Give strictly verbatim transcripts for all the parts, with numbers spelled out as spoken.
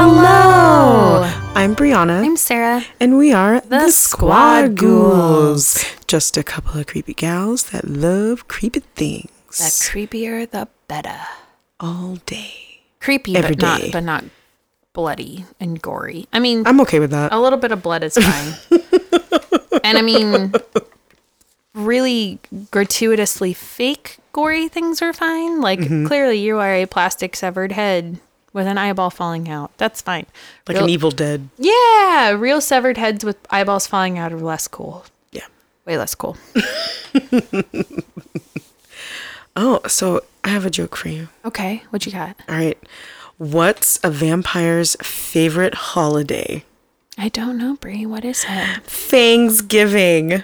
Hello. Hello! I'm Brianna. I'm Sarah. And we are the, the Squad Ghouls. Ghouls. Just a couple of creepy gals that love creepy things. The creepier, the better. All day. Creepy, Every but, day. Not, but not bloody and gory. I mean... I'm okay with that. A little bit of blood is fine. And I mean... really gratuitously fake gory things are fine. Like, mm-hmm. Clearly you are a plastic severed head with an eyeball falling out. That's fine. Like real, an Evil Dead. Yeah. Real severed heads with eyeballs falling out are less cool. Yeah. Way less cool. Oh, so I have a joke for you. Okay. What you got? All right. What's a vampire's favorite holiday? I don't know, Brie. What is it? Thanksgiving.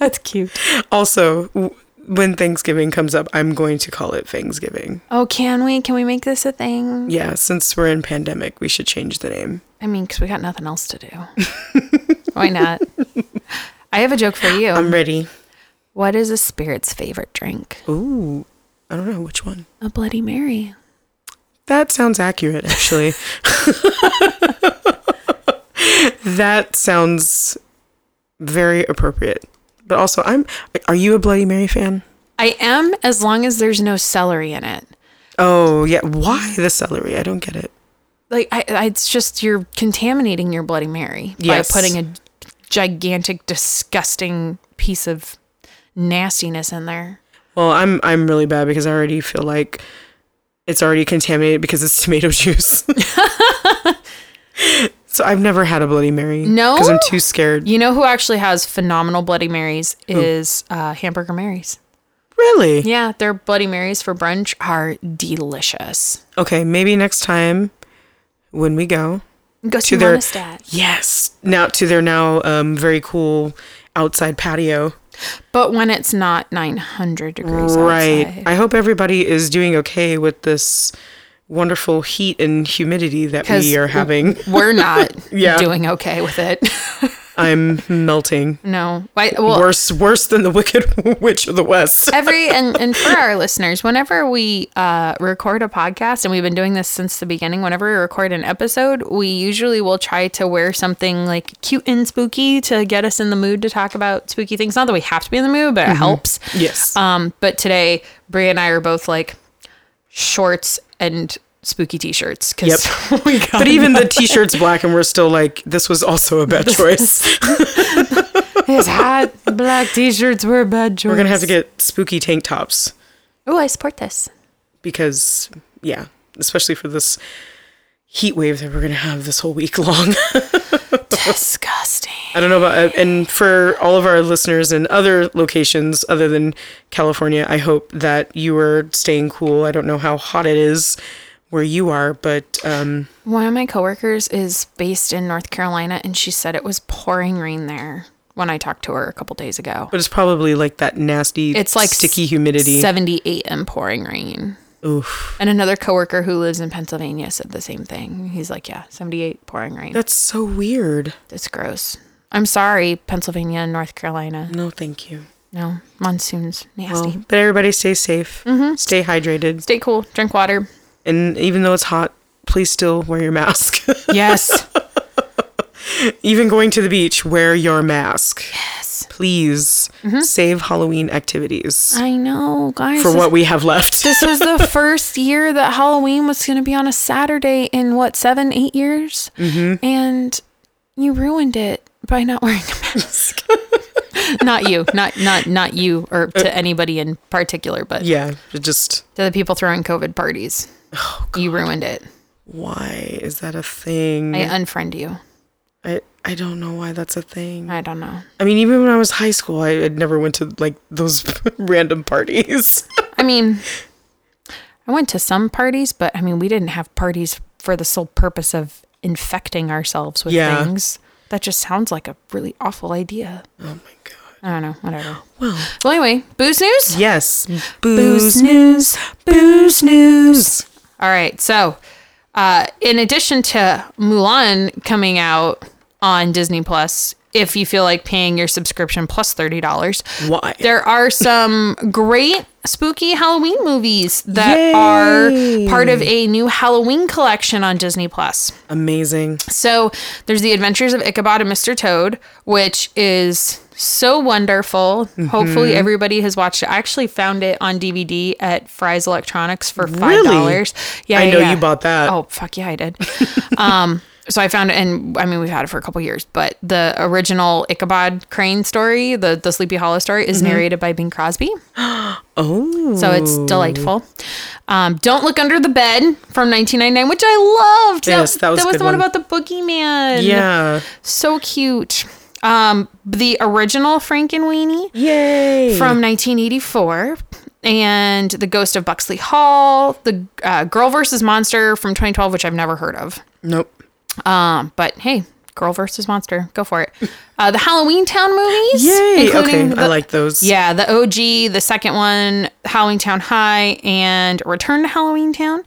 That's cute. Also, w- when Thanksgiving comes up, I'm going to call it Thanksgiving. Oh, can we? Can we make this a thing? Yeah, since we're in pandemic, we should change the name. I mean, because we got nothing else to do. Why not? I have a joke for you. I'm ready. What is a spirit's favorite drink? Ooh, I don't know. Which one? A Bloody Mary. That sounds accurate, actually. That sounds very appropriate. But also, I'm. Are you a Bloody Mary fan? I am, as long as there's no celery in it. Oh yeah, why the celery? I don't get it. Like, I, I it's just you're contaminating your Bloody Mary yes. by putting a gigantic, disgusting piece of nastiness in there. Well, I'm I'm really bad because I already feel like it's already contaminated because it's tomato juice. So I've never had a Bloody Mary. No? Because I'm too scared. You know who actually has phenomenal Bloody Marys is uh, Hamburger Marys. Really? Yeah, their Bloody Marys for brunch are delicious. Okay, maybe next time when we go. Go see Monistat. Yes. Now to their now um, very cool outside patio. But when it's not nine hundred degrees right. outside. I hope everybody is doing okay with this wonderful heat and humidity that we are having. We're not yeah. doing okay with it. I'm melting. No. Why, well, worse worse than the Wicked Witch of the West. every and, and for our listeners, whenever we uh, record a podcast, and we've been doing this since the beginning, whenever we record an episode, we usually will try to wear something like cute and spooky to get us in the mood to talk about spooky things. Not that we have to be in the mood, but mm-hmm. it helps. Yes. Um, but today, Bri and I are both like shorts and spooky t-shirts because yep. we got but even the t-shirt's black and we're still like this was also a bad choice. His hot black t-shirts were a bad choice. We're gonna have to get spooky tank tops. Oh, I support this because yeah, especially for this heat wave that we're gonna have this whole week long. Disgusting. I don't know about and for all of our listeners in other locations other than California, I hope that you are staying cool. I don't know how hot it is where you are, but um, one of my coworkers is based in North Carolina, and she said it was pouring rain there when I talked to her a couple days ago. But it's probably like that nasty, it's like sticky humidity, seventy-eight and pouring rain. Oof. And another coworker who lives in Pennsylvania said the same thing. He's like, "Yeah, seventy-eight, pouring rain." That's so weird. It's gross. I'm sorry, Pennsylvania and North Carolina. No, thank you. No, monsoon's nasty. Well, but everybody, stay safe. Mm-hmm. Stay hydrated. Stay cool. Drink water. And even though it's hot, please still wear your mask. Yes. Even going to the beach, wear your mask. Yes. Please mm-hmm. save Halloween activities. I know, guys. For what we have left. This is the first year that Halloween was going to be on a Saturday in, what, seven, eight years? Mm-hmm. And you ruined it by not wearing a mask. Not you, not not not you, or to anybody in particular, but yeah, just to the people throwing COVID parties. Oh, God. You ruined it. Why is that a thing? I unfriend you. I I don't know why that's a thing. I don't know. I mean, even when I was high school, I I'd never went to like those random parties. I mean, I went to some parties, but I mean, we didn't have parties for the sole purpose of infecting ourselves with yeah. things. That just sounds like a really awful idea. Oh my God. I don't know. Whatever. Well, well anyway, booze news? Yes. Booze, booze news. Booze news. All right. So, uh, in addition to Mulan coming out on Disney Plus if you feel like paying your subscription plus thirty dollars. Why? There are some great spooky Halloween movies that Yay. Are part of a new Halloween collection on Disney Plus. Amazing. So there's The Adventures of Ichabod and Mister Toad, which is so wonderful. Mm-hmm. Hopefully everybody has watched it. I actually found it on D V D at Fry's Electronics for five dollars. Really? Yeah, I yeah, know yeah. you bought that. Oh, fuck yeah, I did. um So I found it, and I mean, we've had it for a couple of years, but the original Ichabod Crane story, the, the Sleepy Hollow story, is mm-hmm. narrated by Bing Crosby. Oh. So it's delightful. Um, Don't Look Under the Bed from nineteen ninety-nine, which I loved. Yes, that, that was That was the one, one about the boogeyman. Yeah. So cute. Um, The original Frank and Weenie. Yay. From nineteen eighty-four. And The Ghost of Buxley Hall. The uh, Girl versus Monster from twenty twelve, which I've never heard of. Nope. Um, but hey, Girl versus Monster, go for it. Uh, the Halloweentown movies, yay! Including okay, the, I like those. Yeah, the O G, the second one, Halloweentown High, and Return to Halloweentown.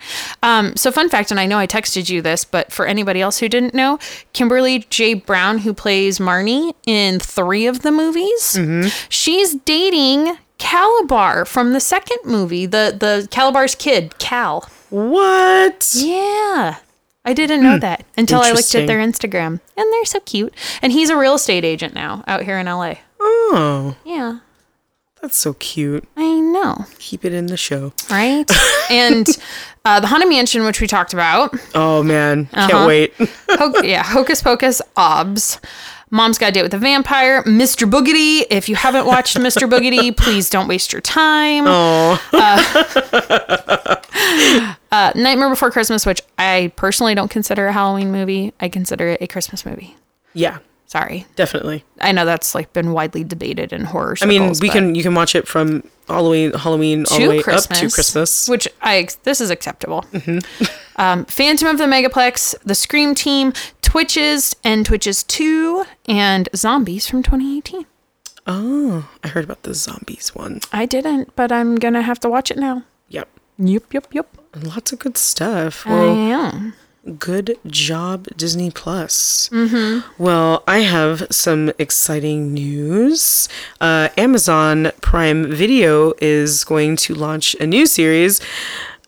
Um, so fun fact, and I know I texted you this, but for anybody else who didn't know, Kimberly J Brown, who plays Marnie in three of the movies, mm-hmm. she's dating Calabar from the second movie, the the Calabar's kid, Cal. What? Yeah. I didn't know mm. that until I looked at their Instagram. And they're so cute. And he's a real estate agent now out here in L A. Oh. Yeah. That's so cute. I know. Keep it in the show. Right? And uh, the Haunted Mansion, which we talked about. Oh, man. Uh-huh. Can't wait. Ho- yeah. Hocus Pocus, obs. Mom's Got a Date with a Vampire, Mister Boogedy. If you haven't watched Mister Boogedy, please don't waste your time. Uh, uh, Nightmare Before Christmas, which I personally don't consider a Halloween movie. I consider it a Christmas movie. Yeah. Sorry. Definitely. I know that's like been widely debated in horror circles. I mean, we can you can watch it from Halloween, Halloween all the way Christmas, up to Christmas. Which I this is acceptable. Mm-hmm. um, Phantom of the Megaplex, The Scream Team, Twitches and Twitches two, and Zombies from twenty eighteen. Oh, I heard about the Zombies one. I didn't, but I'm going to have to watch it now. Yep. Yep, yep, yep. Lots of good stuff. Well, I am. Good job, Disney Plus. Mm-hmm. Well, I have some exciting news. Uh, Amazon Prime Video is going to launch a new series,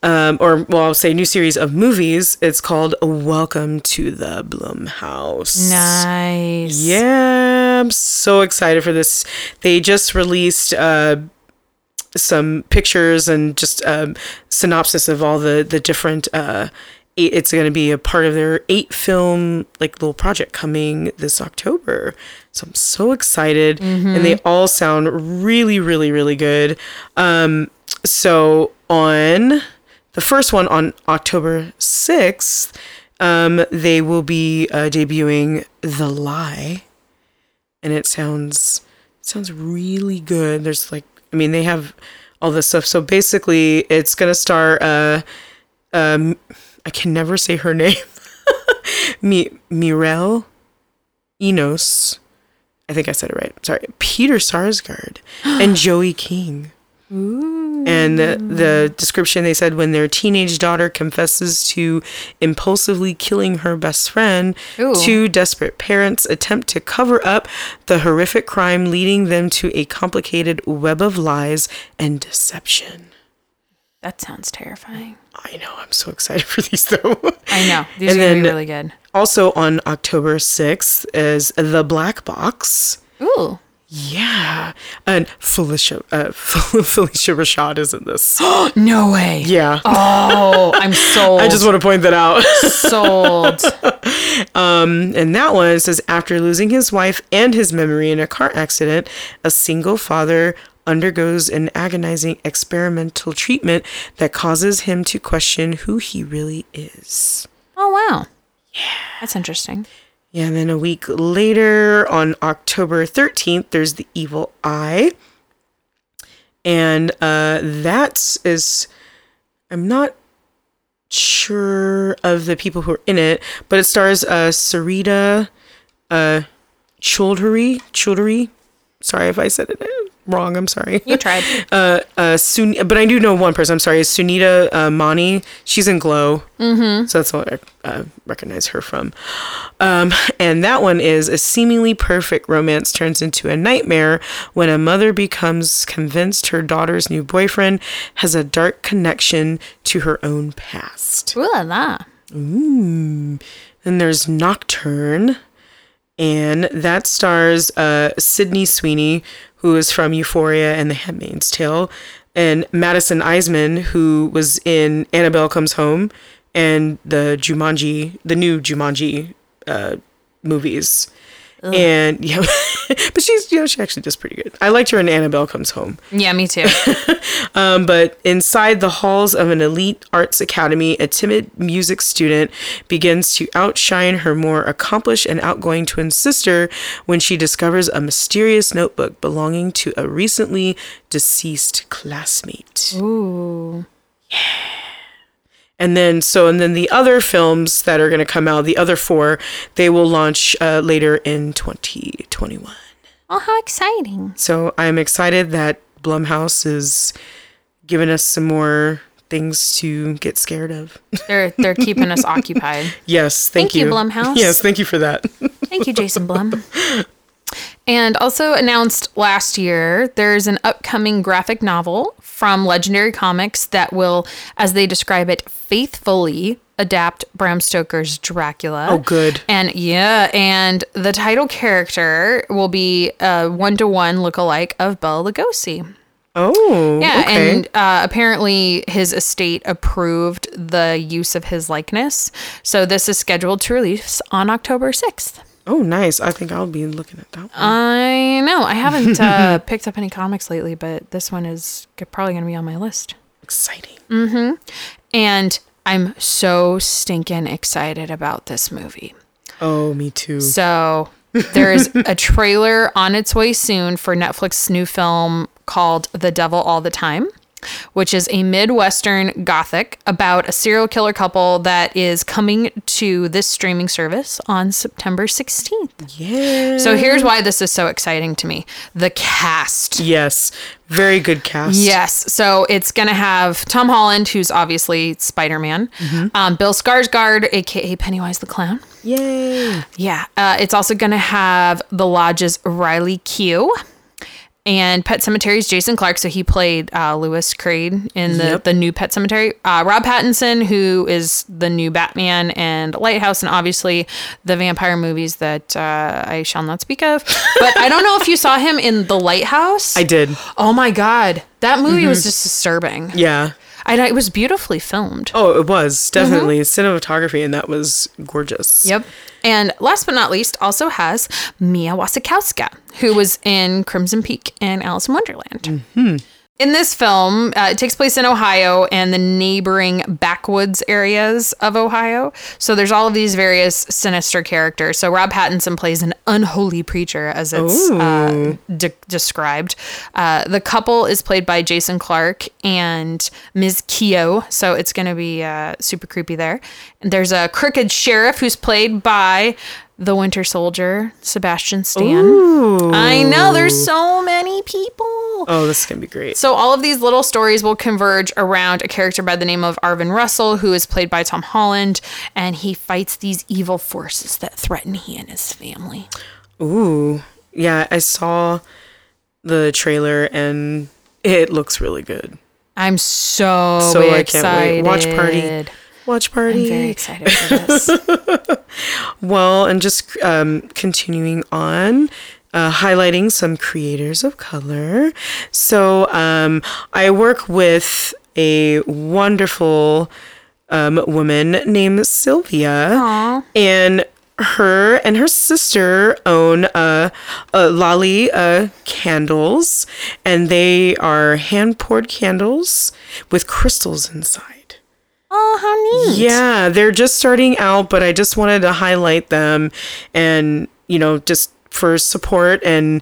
um, or, well, I'll say new series of movies. It's called Welcome to the Blumhouse. Nice. Yeah, I'm so excited for this. They just released... Uh, some pictures and just a um, synopsis of all the, the different... Uh, it's going to be a part of their eight film like little project coming this October. So I'm so excited. Mm-hmm. And they all sound really, really, really good. Um, so on the first one on October sixth, um, they will be uh, debuting The Lie. And it sounds, it sounds really good. There's like, I mean, they have all this stuff. So basically it's going to star, uh, um, I can never say her name. Mi- Mirelle Enos. I think I said it right. Sorry. Peter Sarsgaard and Joey King. Ooh. And the, the description, they said, when their teenage daughter confesses to impulsively killing her best friend, Ooh. Two desperate parents attempt to cover up the horrific crime, leading them to a complicated web of lies and deception. That sounds terrifying. I know. I'm so excited for these, though. I know. These and are going to be really good. Also on October sixth is The Black Box. Ooh. Yeah. And Felicia uh, Felicia Rashad is in this. Oh, no way. Yeah. Oh, I'm sold. I just want to point that out. Sold. Um, and that one says, after losing his wife and his memory in a car accident, a single father undergoes an agonizing experimental treatment that causes him to question who he really is. Oh, wow. Yeah. That's interesting. Yeah, and then a week later, on October thirteenth, there's The Evil Eye. And uh, that is... I'm not sure of the people who are in it, but it stars uh, Sarita uh, Choudhury. Choudhury? Sorry if I said it. wrong. I'm sorry. You tried. uh, uh, Sun- but I do know one person. I'm sorry. Sunita uh, Mani. She's in Glow. Mm-hmm. So that's what I uh, recognize her from. Um, and that one is a seemingly perfect romance turns into a nightmare when a mother becomes convinced her daughter's new boyfriend has a dark connection to her own past. Ooh la la. Ooh. Then there's Nocturne. And that stars uh, Sydney Sweeney, who is from Euphoria and The Handmaid's Tale, and Madison Eisman, who was in Annabelle Comes Home and the Jumanji, the new Jumanji uh, movies. Ugh. And yeah, but she's, you know, she actually does pretty good. I liked her in Annabelle Comes Home. Yeah, me too. um, but inside the halls of an elite arts academy, a timid music student begins to outshine her more accomplished and outgoing twin sister when she discovers a mysterious notebook belonging to a recently deceased classmate. Ooh. Yeah. And then, so, and then the other films that are going to come out, the other four, they will launch uh, later in twenty twenty-one. Oh, how exciting. So I'm excited that Blumhouse is giving us some more things to get scared of. They're they're keeping us occupied. Yes, thank, thank you. Thank you, Blumhouse. Yes, thank you for that. Thank you, Jason Blum. And also announced last year, there's an upcoming graphic novel from Legendary Comics that will, as they describe it, faithfully adapt Bram Stoker's Dracula. Oh, good. And yeah, and the title character will be a one-to-one lookalike of Bela Lugosi. Oh, yeah, okay. And uh, apparently his estate approved the use of his likeness. So this is scheduled to release on October sixth. Oh, nice. I think I'll be looking at that one. I know. I haven't uh, picked up any comics lately, but this one is probably going to be on my list. Exciting. Mm-hmm. And I'm so stinking excited about this movie. Oh, me too. So there is a trailer on its way soon for Netflix's new film called The Devil All the Time, which is a Midwestern gothic about a serial killer couple that is coming to this streaming service on September sixteenth. Yeah. So here's why this is so exciting to me. The cast. Yes. Very good cast. Yes. So it's going to have Tom Holland, who's obviously Spider-Man. Mm-hmm. Um, Bill Skarsgård, a k a. Pennywise the Clown. Yay. Yeah. Uh, it's also going to have The Lodge's Riley Q. And Pet Sematari's Jason Clarke, so he played uh, Louis Craig in the, yep. the new Pet Sematary. Uh, Rob Pattinson, who is the new Batman and Lighthouse, and obviously the vampire movies that uh, I shall not speak of. But I don't know if you saw him in The Lighthouse. I did. Oh my God. That movie mm-hmm. was just disturbing. Yeah. I, it was beautifully filmed. Oh, it was. Definitely. Mm-hmm. Cinematography, and that was gorgeous. Yep. And last but not least, also has Mia Wasikowska, who was in Crimson Peak and Alice in Wonderland. Mm-hmm. In this film, uh, it takes place in Ohio and the neighboring backwoods areas of Ohio. So there's all of these various sinister characters. So Rob Pattinson plays an unholy preacher, as it's uh, de- described. Uh, the couple is played by Jason Clarke and Miz Keough. So it's going to be uh, super creepy there. And there's a crooked sheriff who's played by the Winter Soldier, Sebastian Stan. Ooh. I know, there's so many people. Oh, this is going to be great. So all of these little stories will converge around a character by the name of Arvin Russell, who is played by Tom Holland, and he fights these evil forces that threaten he and his family. Ooh. Yeah, I saw the trailer, and it looks really good. I'm so, so excited. I can't wait. Watch party. Watch party. I'm very excited for this. Well, and just um, continuing on, uh, highlighting some creators of color. So um, I work with a wonderful um, woman named Sylvia. Aww. And her and her sister own uh, uh, Lolly uh, candles, and they are hand-poured candles with crystals inside. Oh, how neat. Yeah, they're just starting out, but I just wanted to highlight them and, you know, just for support. And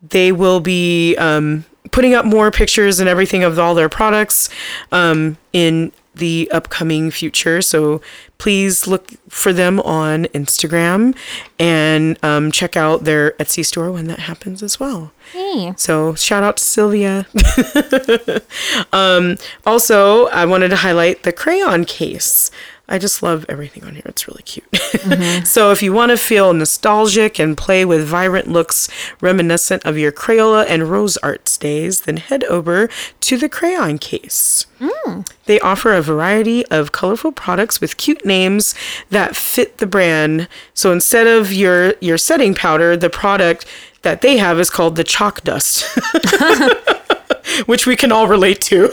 they will be um, putting up more pictures and everything of all their products um, in the upcoming future. So please look for them on Instagram and um, check out their Etsy store when that happens as well. Hey. So shout out to Sylvia. um, also, I wanted to highlight the crayon case. I just love everything on here. It's really cute. Mm-hmm. So if you want to feel nostalgic and play with vibrant looks reminiscent of your Crayola and Rose Arts days, then head over to the Crayon Case. Mm. They offer a variety of colorful products with cute names that fit the brand. So instead of your, your setting powder, the product that they have is called the Chalk Dust, which we can all relate to.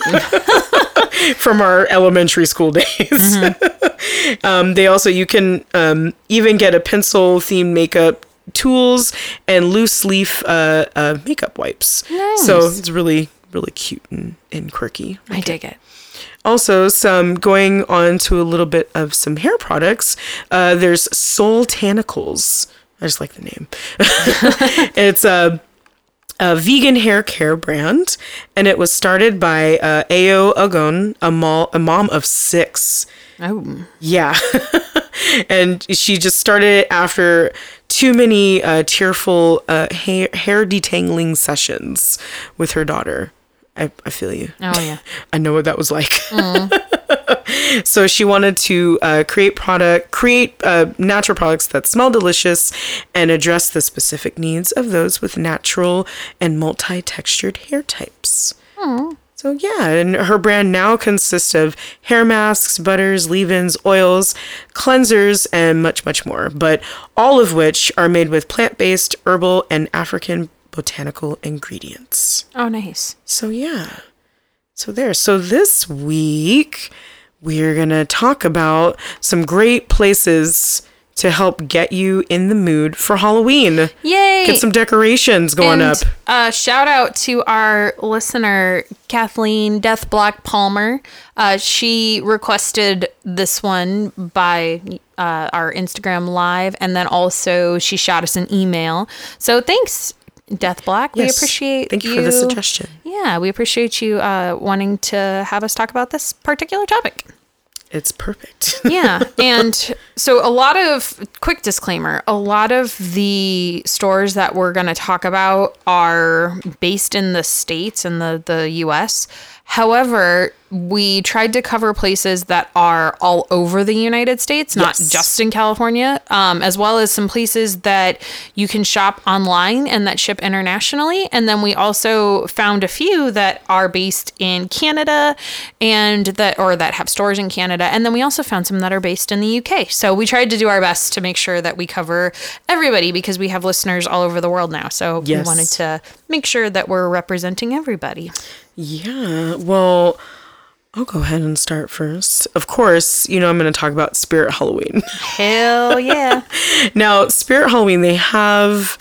From our elementary school days. Mm-hmm. um, they also, you can um, even get a pencil themed makeup tools and loose leaf uh, uh, makeup wipes. Nice. So it's really, really cute and, and quirky. Okay. I dig it. Also, some going on to a little bit of some hair products. Uh, there's Soul Tannicals. I just like the name. It's a... Uh, a vegan hair care brand, and it was started by uh, Ayo Ogun, a, mol- a mom of six. Oh. Yeah. And she just started it after too many uh, tearful uh, hair-, hair detangling sessions with her daughter. I, I feel you. Oh, yeah. I know what that was like. Mm. So she wanted to uh, create product, create uh, natural products that smell delicious and address the specific needs of those with natural and multi-textured hair types. Mm. So, yeah. And her brand now consists of hair masks, butters, leave-ins, oils, cleansers, and much, much more. But all of which are made with plant-based, herbal, and African botanical ingredients. Oh, nice. So, yeah. So there. So this week, we're going to talk about some great places to help get you in the mood for Halloween. Yay! Get some decorations going and, up. Uh, shout out to our listener, Kathleen Deathblock Palmer. Uh, she requested this one by uh, our Instagram Live, and then also she shot us an email. So thanks, Death Black, yes. We appreciate Thank you. Thank you for the suggestion. Yeah, we appreciate you uh, wanting to have us talk about this particular topic. It's perfect. Yeah, and so a lot of, quick disclaimer, a lot of the stores that we're going to talk about are based in the States and the, the U S However, we tried to cover places that are all over the United States, not yes. just in California, um, as well as some places that you can shop online and that ship internationally. And then we also found a few that are based in Canada and that, or that have stores in Canada. And then we also found some that are based in the U K. So we tried to do our best to make sure that we cover everybody because we have listeners all over the world now. So yes. we wanted to make sure that we're representing everybody. Yeah, well, I'll go ahead and start first. Of course, you know, I'm going to talk about Spirit Halloween. Hell yeah. Now, Spirit Halloween, they have,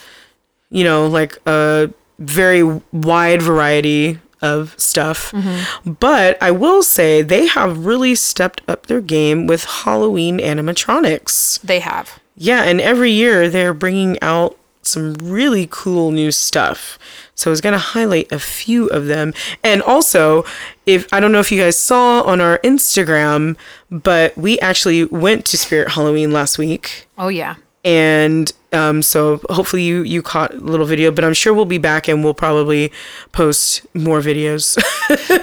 you know, like a very wide variety of stuff. Mm-hmm. But I will say they have really stepped up their game with Halloween animatronics. They have. Yeah, and every year they're bringing out some really cool new stuff. So I was going to highlight a few of them. And also, if I don't know if you guys saw on our Instagram, but we actually went to Spirit Halloween last week. Oh, yeah. And um, so hopefully you, you caught a little video, but I'm sure we'll be back and we'll probably post more videos.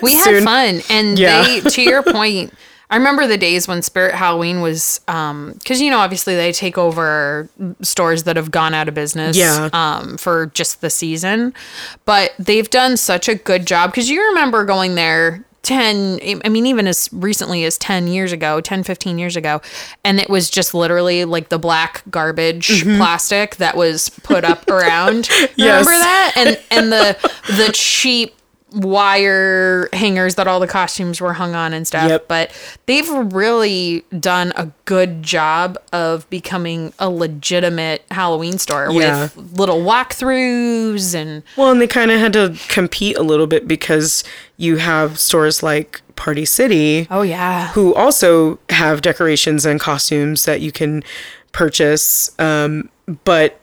We had fun. And yeah. they, to your point, I remember the days when Spirit Halloween was, um, because, you know, obviously they take over stores that have gone out of business yeah. um, for just the season. But they've done such a good job because you remember going there ten, I mean, even as recently as ten years ago, ten, fifteen years ago. And it was just literally like the black garbage mm-hmm. plastic that was put up around. Yes. Remember that? And, and the the cheap wire hangers that all the costumes were hung on and stuff. Yep. But they've really done a good job of becoming a legitimate Halloween store yeah. with little walkthroughs and well, and they kind of had to compete a little bit because you have stores like Party City. Oh yeah. Who also have decorations and costumes that you can purchase. Um, but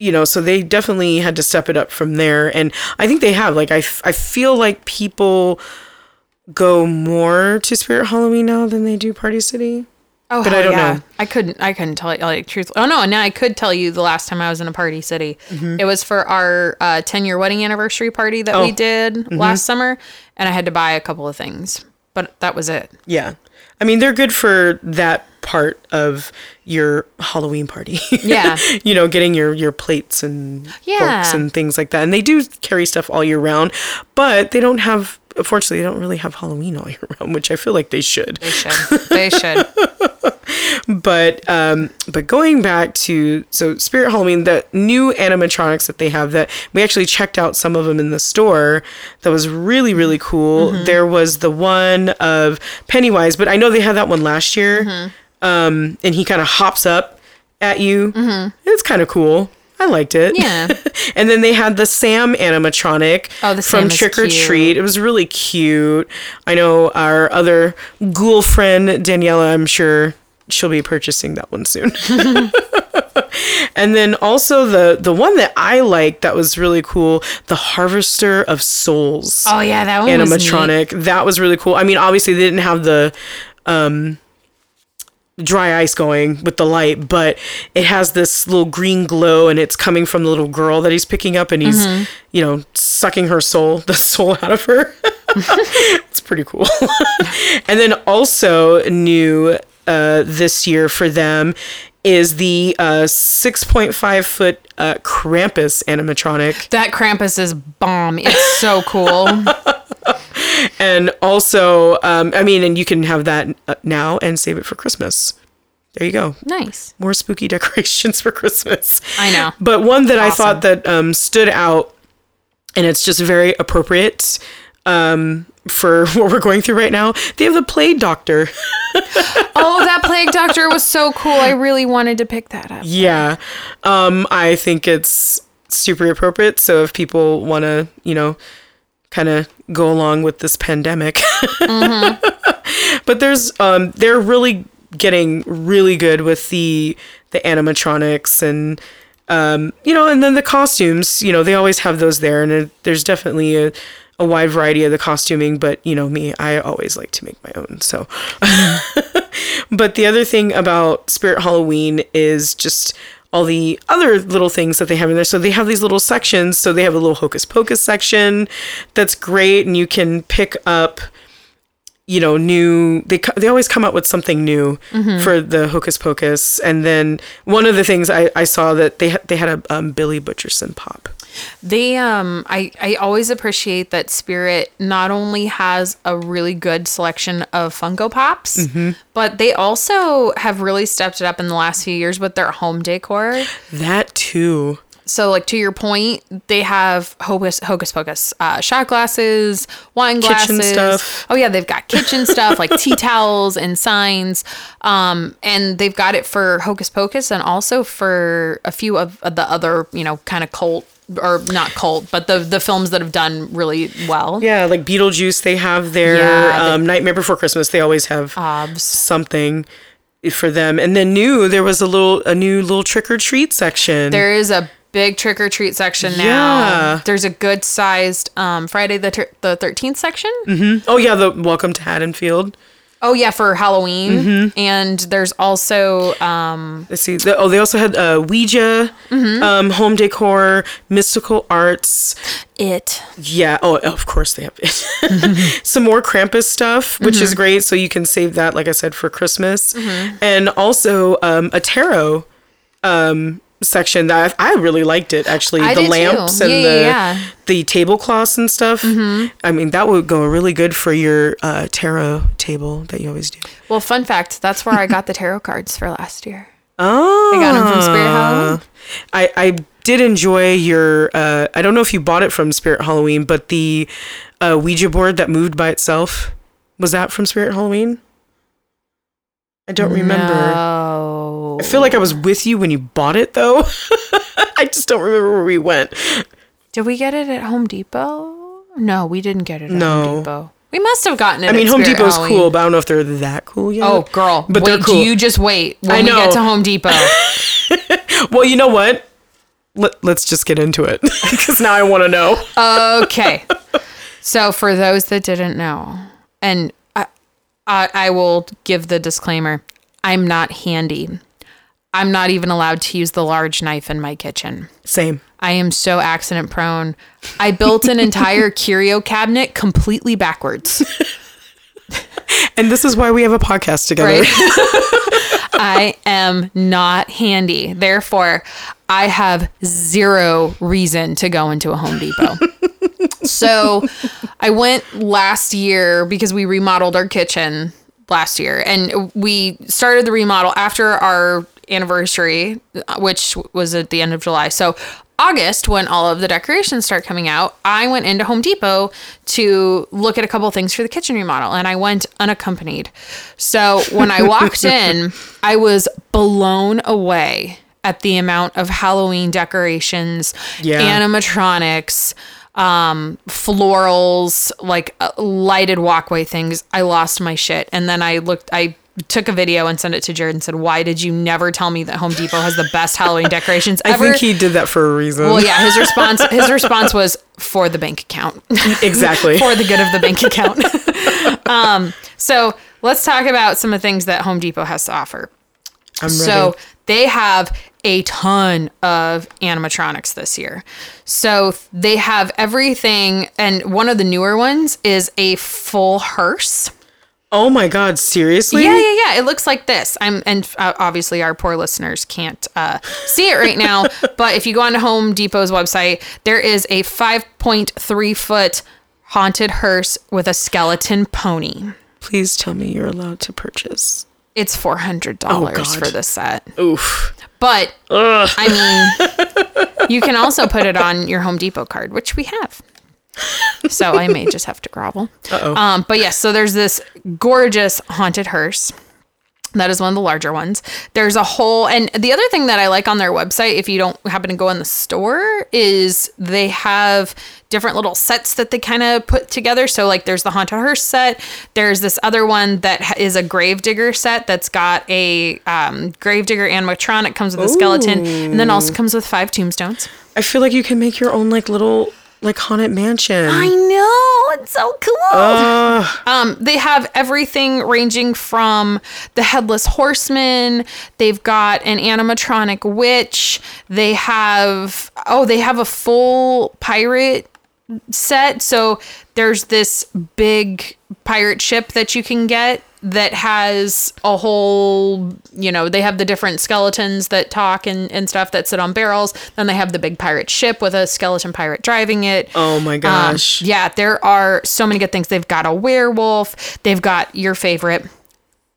you know, so they definitely had to step it up from there. And I think they have. Like, I, f- I feel like people go more to Spirit Halloween now than they do Party City. Oh, but I don't yeah. know. I couldn't. I couldn't tell you. Like truthfully. Oh no! Now I could tell you the last time I was in a Party City. Mm-hmm. It was for our uh, ten-year wedding anniversary party that oh. we did mm-hmm. last summer, and I had to buy a couple of things, but that was it. Yeah, I mean they're good for that part of your Halloween party. Yeah, you know, getting your your plates and yeah. forks and things like that, and they do carry stuff all year round, but they don't have. Unfortunately, they don't really have Halloween all year round, which I feel like they should. They should. They should. But um, but going back to so Spirit Halloween, the new animatronics that they have that we actually checked out some of them in the store. That was really really cool. Mm-hmm. There was the one of Pennywise, but I know they had that one last year, mm-hmm. um, and he kind of hops up at you. Mm-hmm. It's kind of cool. I liked it. Yeah. And then they had the Sam animatronic oh, the from Sam Trick or cute. Treat. It was really cute. I know our other ghoul friend, Daniela, I'm sure she'll be purchasing that one soon. And then also the, the one that I liked that was really cool, the Harvester of Souls. Oh, yeah. That one animatronic. Was neat. That was really cool. I mean, obviously, they didn't have the... Um, dry ice going with the light, but it has this little green glow and it's coming from the little girl that he's picking up and he's, mm-hmm. you know, sucking her soul, the soul out of her. It's pretty cool. And then also new uh, this year for them is the uh, six point five foot uh, Krampus animatronic. That Krampus is bomb. It's so cool. And also, um, I mean, and you can have that now and save it for Christmas. There you go. Nice. More spooky decorations for Christmas. I know. But one that awesome. I thought that um, stood out, and it's just very appropriate um, for what we're going through right now, they have the Plague Doctor. Oh, that Plague Doctor was so cool. I really wanted to pick that up. Yeah. Um, I think it's super appropriate. So if people want to, you know, kind of go along with this pandemic. Mm-hmm. But there's um they're really getting really good with the the animatronics and um you know and then the costumes, you know, they always have those there and it, there's definitely a, a wide variety of the costuming, but you know me, I always like to make my own. So but the other thing about Spirit Halloween is just all the other little things that they have in there. So they have these little sections. So they have a little Hocus Pocus section that's great. And you can pick up, you know, new, they they always come up with something new mm-hmm. for the Hocus Pocus. And then one of the things I, I saw that they, they had a um, Billy Butcherson pop. They, um, I, I always appreciate that Spirit not only has a really good selection of Funko Pops, mm-hmm. but they also have really stepped it up in the last few years with their home decor. That too. So, like, to your point, they have Hocus, Hocus Pocus uh, shot glasses, wine glasses. Kitchen stuff. Oh, yeah, they've got kitchen stuff, like tea towels and signs. Um, and they've got it for Hocus Pocus and also for a few of the other, you know, kind of cult. Or not cult, but the the films that have done really well. Yeah, like Beetlejuice, they have their yeah, um, Nightmare Before Christmas. They always have obvs. Something for them. And then new, there was a little a new little trick or treat section. There is a big trick or treat section now. Yeah. There's a good sized um, Friday the ter- the thirteenth section. Mm-hmm. Oh yeah, the Welcome to Haddonfield. Oh yeah, for Halloween, mm-hmm. and there's also um, let's see. The, oh, they also had uh, Ouija, mm-hmm. um, home decor, mystical arts. It. Yeah. Oh, of course they have it. Mm-hmm. Some more Krampus stuff, which mm-hmm. is great. So you can save that, like I said, for Christmas, mm-hmm. and also um, a tarot um, section that I, I really liked it. Actually, I the did lamps too. and yeah, the yeah. the tablecloths and stuff. Mm-hmm. I mean, that would go really good for your uh, tarot table that you always do. Well, fun fact, that's where I got the tarot cards for last year. Oh. I got them from Spirit Halloween. I, I did enjoy your, uh, I don't know if you bought it from Spirit Halloween, but the uh, Ouija board that moved by itself, was that from Spirit Halloween? I don't remember. No. I feel like I was with you when you bought it, though. I just don't remember where we went. Did we get it at Home Depot? No, we didn't get it at no. Home Depot. We must have gotten it. I mean, at Home Spirit Depot's Halloween. Cool, but I don't know if they're that cool yet. Oh, girl. But wait, they're cool. You just wait when I know. We get to Home Depot. Well, you know what? Let, let's just get into it because now I want to know. Okay. So for those that didn't know, and I, I, I will give the disclaimer. I'm not handy. I'm not even allowed to use the large knife in my kitchen. Same. I am so accident prone. I built an entire curio cabinet completely backwards. And this is why we have a podcast together. Right? I am not handy. Therefore, I have zero reason to go into a Home Depot. So I went last year because we remodeled our kitchen last year. And we started the remodel after our anniversary, which was at the end of July. So August, when all of the decorations start coming out, I went into Home Depot to look at a couple things for the kitchen remodel, and I went unaccompanied. So when I walked in, I was blown away at the amount of Halloween decorations, yeah. animatronics, um, florals, like uh, lighted walkway things. I lost my shit. And then I looked, I took a video and sent it to Jared and said, why did you never tell me that Home Depot has the best Halloween decorations ever? I think he did that for a reason. Well, yeah, his response his response was for the bank account. Exactly. For the good of the bank account. um, so let's talk about some of the things that Home Depot has to offer. I'm ready. So they have a ton of animatronics this year. So they have everything, and one of the newer ones is a full hearse. Oh my God, seriously? Yeah, yeah, yeah. It looks like this. I'm, and uh, obviously our poor listeners can't uh, see it right now, but if you go onto Home Depot's website, there is a five point three foot haunted hearse with a skeleton pony. Please tell me you're allowed to purchase. It's four hundred dollars oh, for this set. Oof. But, ugh. I mean, you can also put it on your Home Depot card, which we have. So I may just have to grovel. Uh-oh. Um, but yes, yeah, so there's this gorgeous haunted hearse. That is one of the larger ones. There's a whole, and the other thing that I like on their website, if you don't happen to go in the store, is they have different little sets that they kind of put together. So like there's the haunted hearse set. There's this other one that is a gravedigger set that's got a um, gravedigger animatronic, comes with a skeleton, ooh. And then also comes with five tombstones. I feel like you can make your own like little... like Haunted Mansion. I know. It's so cool. Uh, um, they have everything ranging from the Headless Horseman. They've got an animatronic witch. They have, oh, they have a full pirate set. So there's this big pirate ship that you can get that has a whole, you know, they have the different skeletons that talk and, and stuff that sit on barrels. Then they have the big pirate ship with a skeleton pirate driving it. Oh my gosh. Um, yeah, there are so many good things. They've got a werewolf. They've got your favorite,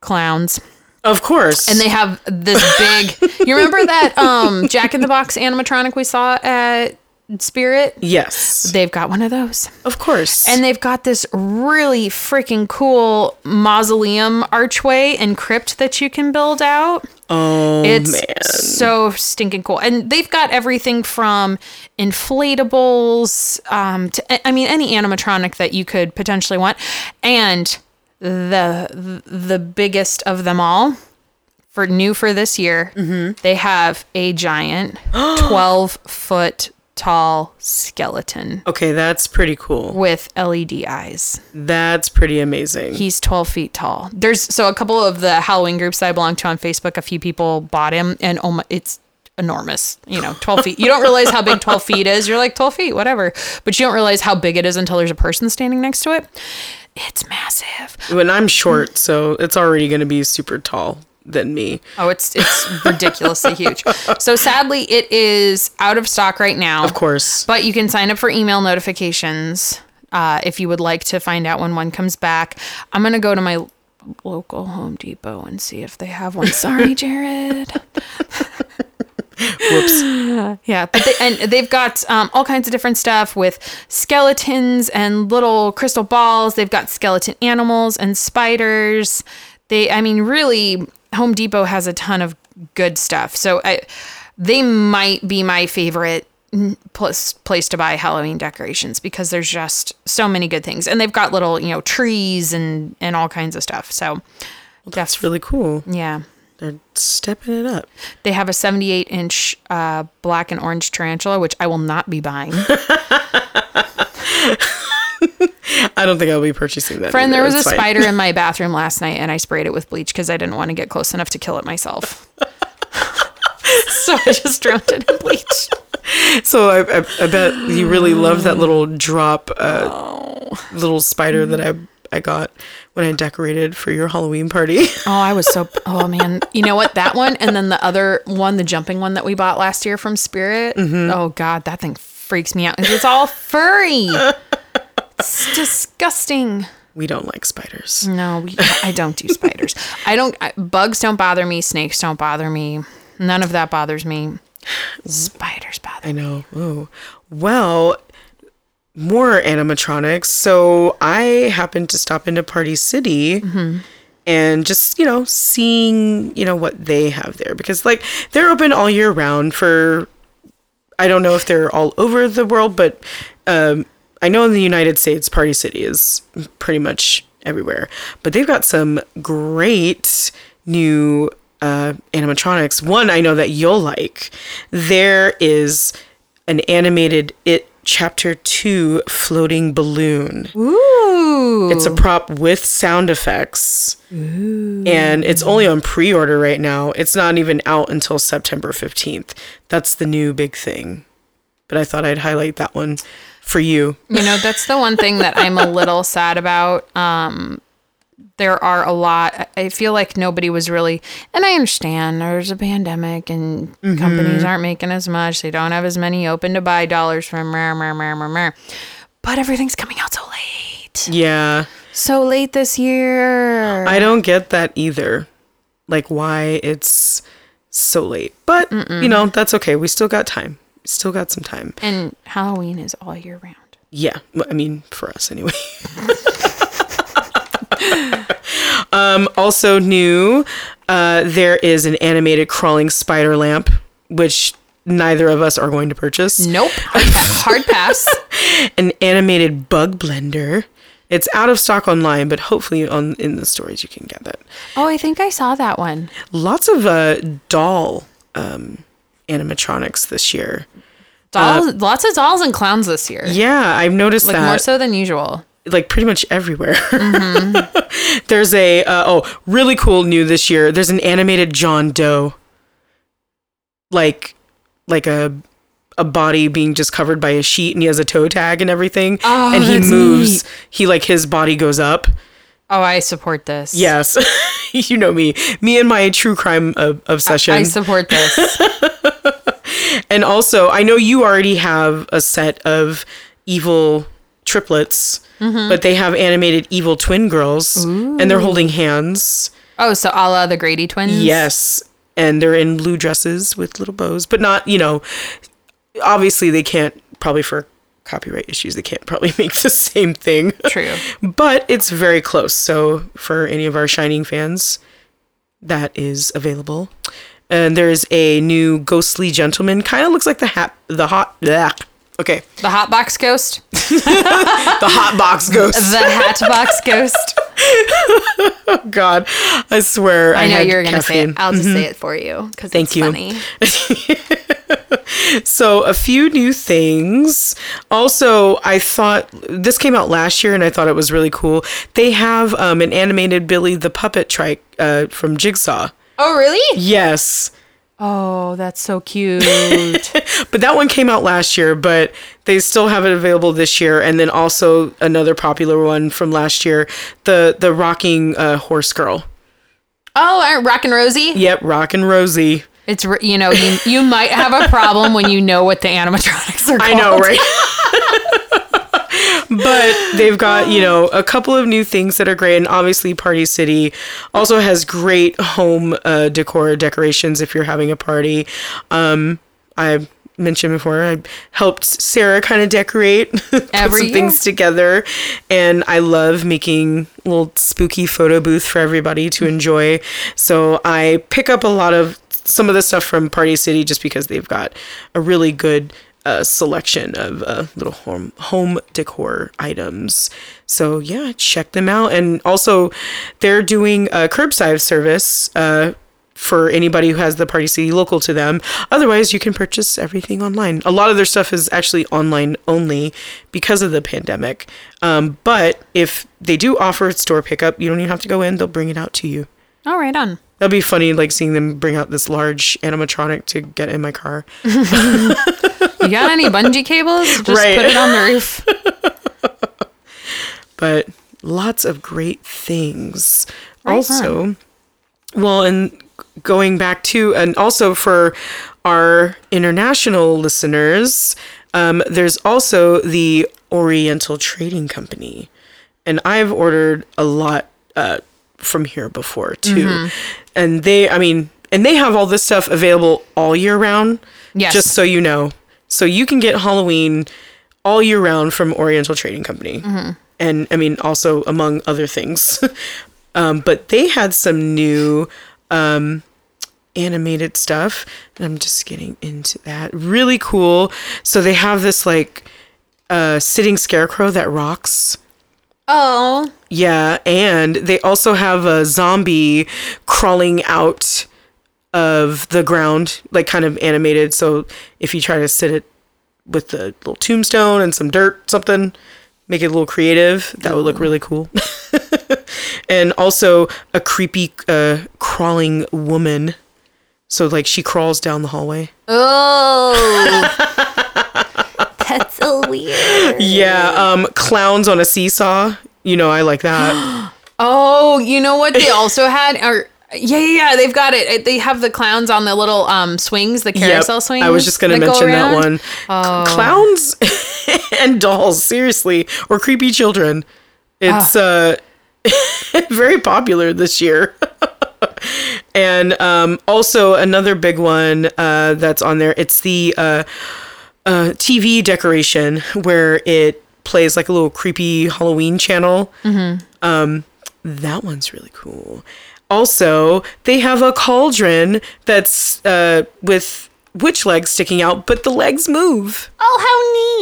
clowns. Of course. And they have this big, you remember that um, Jack in the Box animatronic we saw at Spirit? Yes. They've got one of those. Of course. And they've got this really freaking cool mausoleum archway and crypt that you can build out. Oh, it's man. It's so stinking cool. And they've got everything from inflatables um, to, I mean, any animatronic that you could potentially want. And the the biggest of them all, for new for this year, mm-hmm. they have a giant twelve foot tall skeleton. Okay, that's pretty cool. With L E D eyes. That's pretty amazing. He's twelve feet tall. There's so a couple of the Halloween groups that I belong to on Facebook, a few people bought him, and oh my, it's enormous. You know, twelve feet. You don't realize how big twelve feet is. You're like, twelve feet, whatever. But you don't realize how big it is until there's a person standing next to it. It's massive. When I'm short, so it's already going to be super tall. Than me. Oh, it's it's ridiculously huge. So sadly, it is out of stock right now. Of course. But you can sign up for email notifications uh, if you would like to find out when one comes back. I'm going to go to my local Home Depot and see if they have one. Sorry, Jared. Whoops. Yeah, but they, and they've got um, all kinds of different stuff with skeletons and little crystal balls. They've got skeleton animals and spiders. They, I mean, really... Home Depot has a ton of good stuff. So I, they might be my favorite place, place to buy Halloween decorations because there's just so many good things. And they've got little, you know, trees and, and all kinds of stuff. So well, that's def- really cool. Yeah. They're stepping it up. They have a seventy-eight inch uh, black and orange tarantula, which I will not be buying. I don't think I'll be purchasing that. Friend, either. there was it's a fine. spider in my bathroom last night, and I sprayed it with bleach because I didn't want to get close enough to kill it myself. So I just drowned it in bleach. So I, I, I bet you really love that little drop, uh, oh. little spider that I I got when I decorated for your Halloween party. Oh, I was so, oh man. You know what? That one, and then the other one, the jumping one that we bought last year from Spirit. Mm-hmm. Oh God, that thing freaks me out because it's all furry. It's disgusting. We don't like spiders. No, we, I don't do spiders. I don't, I, bugs don't bother me. Snakes don't bother me. None of that bothers me. Spiders bother me. I know. Oh. Well, more animatronics. So I happened to stop into Party City mm-hmm. and just, you know, seeing, you know, what they have there. Because, like, they're open all year round for, I don't know if they're all over the world, but um, I know in the United States, Party City is pretty much everywhere. But they've got some great new Uh, animatronics. One I know that you'll like. There is an animated It Chapter two floating balloon. Ooh. It's a prop with sound effects. Ooh. And it's only on pre-order right now. It's not even out until September fifteenth. That's the new big thing. But I thought I'd highlight that one for you. You know, that's the one thing that I'm a little sad about. Um, There are a lot. I feel like nobody was really, and I understand there's a pandemic and mm-hmm. companies aren't making as much. They don't have as many open to buy dollars from rah, rah, rah, rah, rah. But everything's coming out so late. Yeah. So late this year. I don't get that either. Like why it's so late. But, Mm-mm. you know, that's okay. We still got time. Still got some time. And Halloween is all year round. Yeah. I mean, for us anyway. um, also new, uh, there is an animated crawling spider lamp, which neither of us are going to purchase. Nope. Hard pass. An animated bug blender. It's out of stock online, but hopefully on in the stores you can get that. Oh, I think I saw that one. Lots of uh, doll um, animatronics this year. Dolls, uh, lots of dolls and clowns this year. Yeah, I've noticed like, that. More so than usual. Like pretty much everywhere. Mm-hmm. There's a, uh, oh, really cool new this year. There's an animated John Doe. Like, like a, a body being just covered by a sheet and he has a toe tag and everything. Oh, and he moves. Neat. He like, his body goes up. Oh, I support this. Yes. You know me. Me and my true crime uh, obsession. I, I support this. And also, I know you already have a set of evil triplets, mm-hmm. but they have animated evil twin girls. Ooh. And they're holding hands. Oh, so a la the Grady twins? Yes. And they're in blue dresses with little bows, but not, you know, obviously they can't, probably for copyright issues, they can't probably make the same thing. True. But it's very close. So for any of our Shining fans, that is available. And there's a new ghostly gentleman. Kind of looks like the hat, the hot, blech. Okay. The hot box ghost. The hot box ghost. The hat box ghost. Oh, God. I swear. I, I know you're going to say it. I'll just mm-hmm. say it for you because it's you. Funny. So a few new things. Also, I thought this came out last year and I thought it was really cool. They have um, an animated Billy the Puppet trike uh, from Jigsaw. Oh, really? Yes. Oh, that's so cute. But that one came out last year, but they still have it available this year. And then also another popular one from last year, the the rocking uh, horse girl. Oh, uh, Rockin' Rosie? Yep, Rockin' Rosie. It's, you know, you, you might have a problem when you know what the animatronics are called. I know, right? But they've got, you know, a couple of new things that are great. And obviously Party City also has great home uh, decor decorations if you're having a party. Um, I mentioned before, I helped Sarah kind of decorate, put Every some year. things together. And I love making a little spooky photo booth for everybody to enjoy. So I pick up a lot of some of the stuff from Party City just because they've got a really good Uh, selection of uh, little home home decor items. So yeah, check them out. And also, they're doing a curbside service uh, for anybody who has the Party City local to them. Otherwise, you can purchase everything online. A lot of their stuff is actually online only because of the pandemic. Um, but if they do offer store pickup, you don't even have to go in. They'll bring it out to you. All right, on. That'd be funny, like, seeing them bring out this large animatronic to get in my car. You got any bungee cables? Just right. Put it on the roof. But lots of great things. Right also, on. Well, and going back to, and also for our international listeners, um, there's also the Oriental Trading Company. And I've ordered a lot uh from here before too. Mm-hmm. And they, I mean, and they have all this stuff available all year round. Yes. Just so you know. So you can get Halloween all year round from Oriental Trading Company. Mm-hmm. And I mean, also among other things. um, but they had some new um, animated stuff. And I'm just getting into that. Really cool. So they have this like uh, sitting scarecrow that rocks. Oh. Yeah, and they also have a zombie crawling out of the ground, like kind of animated. So if you try to sit it with a little tombstone and some dirt, something, make it a little creative, that would look really cool. And also a creepy uh, crawling woman. So like she crawls down the hallway. Oh. That's so weird. Yeah, um, clowns on a seesaw. You know, I like that. Oh, you know what they also had? Or yeah, yeah, yeah, they've got it. They have the clowns on the little um, swings, the carousel yep, swings. I was just going to mention that one. Oh. Clowns and dolls, seriously, or creepy children. It's oh. uh, very popular this year. And um, also another big one uh, that's on there. It's the... Uh, Uh, T V decoration where it plays like a little creepy Halloween channel. Mm-hmm. Um, that one's really cool. Also, they have a cauldron that's uh, with witch legs sticking out, but the legs move. Oh,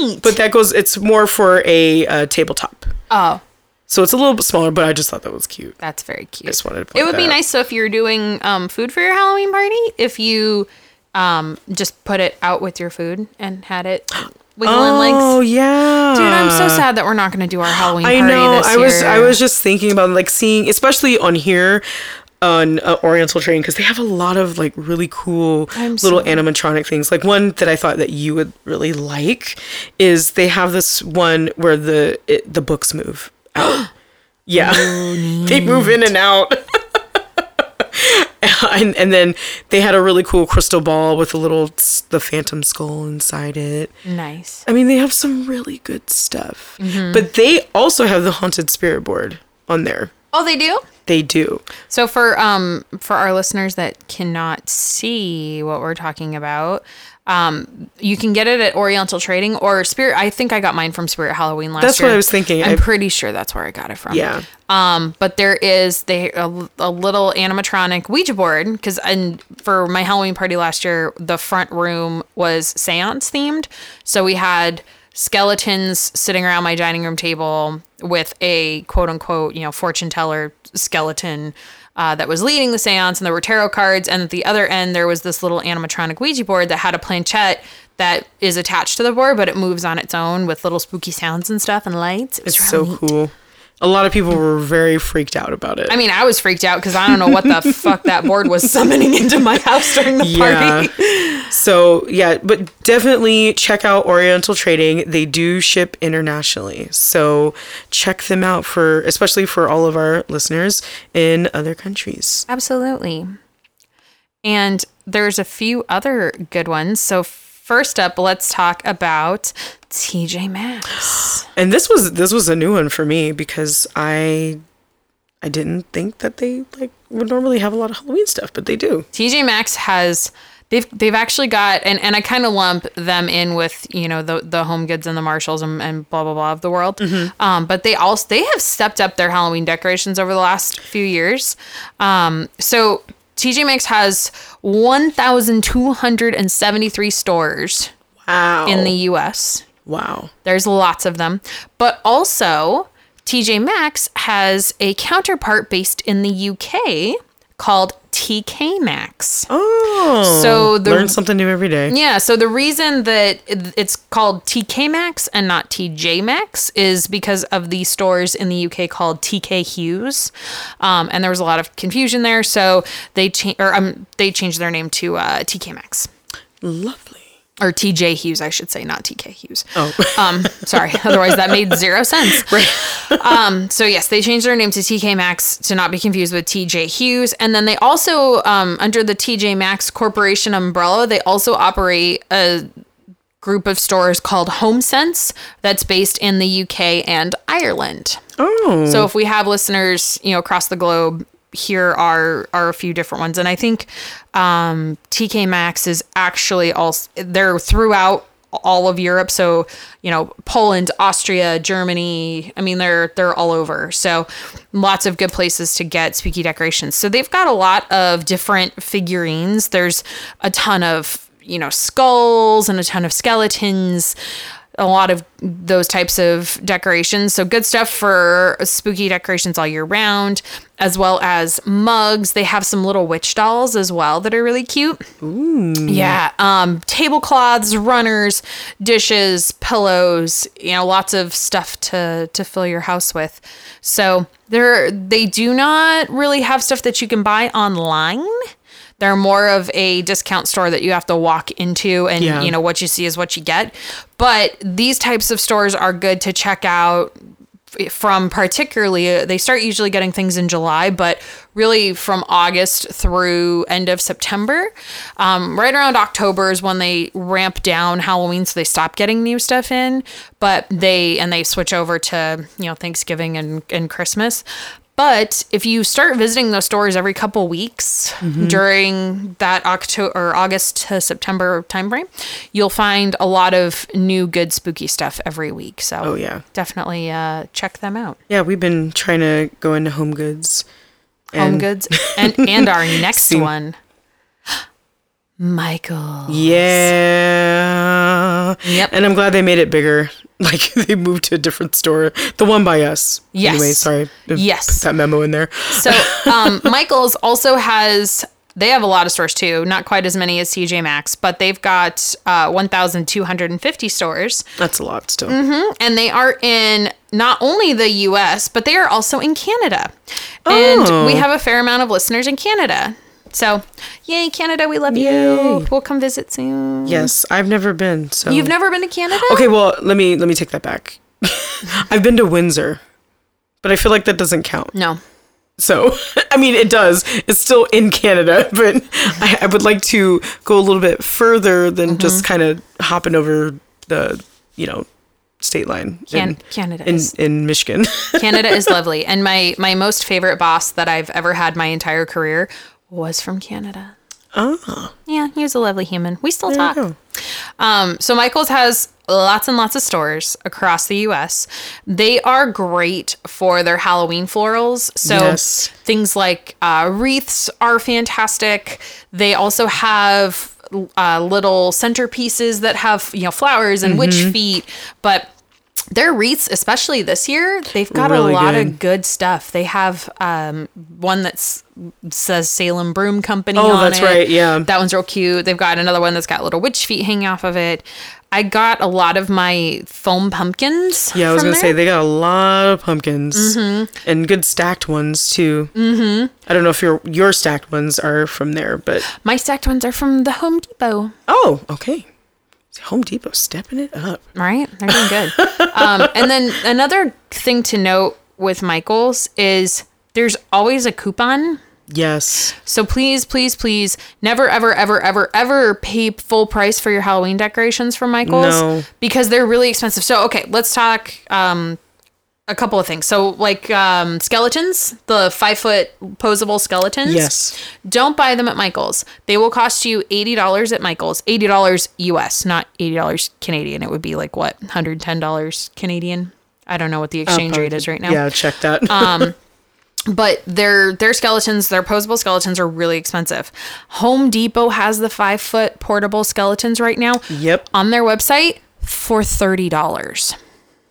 how neat! But that goes. It's more for a uh, tabletop. Oh. So it's a little bit smaller, but I just thought that was cute. That's very cute. I just wanted to point that out. It would be nice so if you're doing um, food for your Halloween party, if you. Um, just put it out with your food and had it wiggling oh, legs. Oh yeah, dude! I'm so sad that we're not going to do our Halloween I party know, this I year. I know. I was I was just thinking about like seeing, especially on here on uh, Oriental Trading, because they have a lot of like really cool I'm little so animatronic things. Like one that I thought that you would really like is they have this one where the it, the books move out. Yeah, they move in and out. And, and then they had a really cool crystal ball with a little the phantom skull inside it. Nice. I mean, they have some really good stuff. Mm-hmm. But they also have the haunted spirit board on there. Oh, they do? They do. So for um for our listeners that cannot see what we're talking about, um you can get it at Oriental Trading or Spirit. I think I got mine from Spirit Halloween last that's year. That's what I was thinking. I'm I... pretty sure that's where I got it from. Yeah. Um, but there is they a, a little animatronic Ouija board because and for my Halloween party last year, the front room was seance themed, so we had skeletons sitting around my dining room table with a quote unquote you know fortune teller skeleton. Uh, that was leading the seance, and there were tarot cards, and at the other end there was this little animatronic Ouija board that had a planchette that is attached to the board, but it moves on its own with little spooky sounds and stuff and lights. It it's really so neat. Cool. A lot of people were very freaked out about it. I mean, I was freaked out because I don't know what the fuck that board was summoning into my house during the party. Yeah. So, yeah, but definitely check out Oriental Trading. They do ship internationally. So check them out for, especially for all of our listeners in other countries. Absolutely. And there's a few other good ones. So first up, let's talk about T J Maxx. And this was this was a new one for me because I I didn't think that they like would normally have a lot of Halloween stuff, but they do. T J Maxx has they've they've actually got and, and I kind of lump them in with you know the the Home Goods and the Marshalls and, and blah blah blah of the world. Mm-hmm. Um, but they also they have stepped up their Halloween decorations over the last few years. Um, so. T J Maxx has one thousand two hundred seventy-three stores wow. in the U S Wow. There's lots of them. But also, T J Maxx has a counterpart based in the U K called T K Maxx. Oh, so the, learn something new every day. Yeah, so the reason that it's called T K Maxx and not T J Maxx is because of the stores in the U K called T K Hughes, um, and there was a lot of confusion there, so they cha- or um, they changed their name to uh, T K Maxx. Lovely. Or T J Hughes, I should say, not T K Hughes. Oh. Um, sorry. Otherwise, that made zero sense. Right. Um, so, yes, they changed their name to T K Maxx to not be confused with T J Hughes. And then they also, um, under the T J Maxx Corporation umbrella, they also operate a group of stores called HomeSense that's based in the U K and Ireland. Oh. So, if we have listeners, you know, across the globe, here are are a few different ones. And I think um T K Maxx is actually also, they're throughout all of Europe, so you know, Poland, Austria, Germany, I mean they're they're all over, so lots of good places to get spooky decorations. So they've got a lot of different figurines. There's a ton of, you know, skulls and a ton of skeletons, a lot of those types of decorations. So good stuff for spooky decorations all year round, as well as mugs. They have some little witch dolls as well that are really cute. Ooh. Yeah. Um, tablecloths, runners, dishes, pillows, you know, lots of stuff to, to fill your house with. So they're, they do not really have stuff that you can buy online. They're more of a discount store that you have to walk into, and yeah. you know, what you see is what you get. But these types of stores are good to check out from, particularly, they start usually getting things in July, but really from August through end of September. Um, right around October is when they ramp down Halloween, so they stop getting new stuff in, but they, and they switch over to, you know, Thanksgiving and, and Christmas. But if you start visiting those stores every couple weeks mm-hmm. during that October or August to September timeframe, you'll find a lot of new, good, spooky stuff every week. So oh, yeah. definitely uh, check them out. Yeah, we've been trying to go into Home Goods. And- Home Goods. And, and our next one, Michael's. Yeah. Yep. And I'm glad they made it bigger. Like, they moved to a different store. The one by us. Yes. Anyway, sorry. Yes. Put that memo in there. So, um, Michael's also has, they have a lot of stores too. Not quite as many as T J Maxx, but they've got uh, one thousand two hundred fifty stores. That's a lot still. Mm-hmm. And they are in not only the U S, but they are also in Canada. Oh. And we have a fair amount of listeners in Canada. So, yay, Canada, we love yay. you. We'll come visit soon. Yes, I've never been. So you've never been to Canada? Okay, well, let me let me take that back. I've been to Windsor, but I feel like that doesn't count. No. So, I mean, it does. It's still in Canada, but I, I would like to go a little bit further than mm-hmm. just kind of hopping over the, you know, state line. Can- in, Canada in, is, in Michigan. Canada is lovely. And my, my most favorite boss that I've ever had my entire career was from Canada. Oh. Yeah, he was a lovely human. We still there talk. Um, so Michael's has lots and lots of stores across the U S. They are great for their Halloween florals. So yes. things like uh, wreaths are fantastic. They also have uh, little centerpieces that have, you know, flowers and mm-hmm. witch feet, but their wreaths, especially this year, they've got really a lot good. of good stuff. They have um, one that says Salem Broom Company oh, on it. Oh, that's right, yeah. That one's real cute. They've got another one that's got little witch feet hanging off of it. I got a lot of my foam pumpkins. Yeah, I was going to say, they got a lot of pumpkins. Mm-hmm. And good stacked ones, too. Mm-hmm. I don't know if your your stacked ones are from there, but... My stacked ones are from the Home Depot. Oh, okay. Home Depot stepping it up. Right? They're doing good. um, and then another thing to note with Michael's is there's always a coupon. Yes. So please, please, please never, ever, ever, ever, ever pay full price for your Halloween decorations from Michael's. No. Because they're really expensive. So, okay, let's talk um, a couple of things. So, like um, skeletons, the five-foot posable skeletons. Yes. Don't buy them at Michael's. They will cost you eighty dollars at Michael's. eighty dollars U S, not eighty dollars Canadian. It would be like, what, one hundred ten dollars Canadian? I don't know what the exchange uh, rate is right now. Yeah, check that. um, but their their skeletons, their posable skeletons are really expensive. Home Depot has the five-foot portable skeletons right now. Yep. On their website for thirty dollars.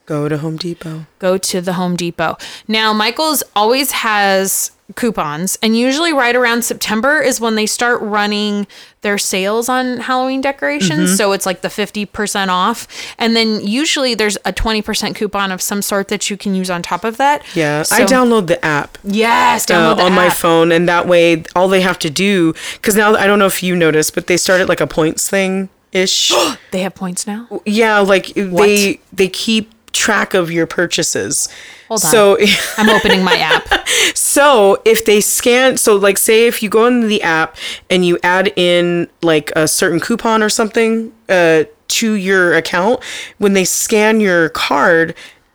Go to Home Depot. Go to the Home Depot. Now, Michael's always has coupons, and usually right around September is when they start running their sales on Halloween decorations. Mm-hmm. So it's like the fifty percent off, and then usually there's a twenty percent coupon of some sort that you can use on top of that. Yeah, so, I download the app. Yes, download uh, the on app. My phone, and that way all they have to do, because now I don't know if you noticed, but they started like a points thing ish. They have points now. Yeah, like what? they they keep track of your purchases. Hold on. So I'm opening my app. So if they scan, so like say if you go into the app and you add in like a certain coupon or something uh, to your account, when they scan your card,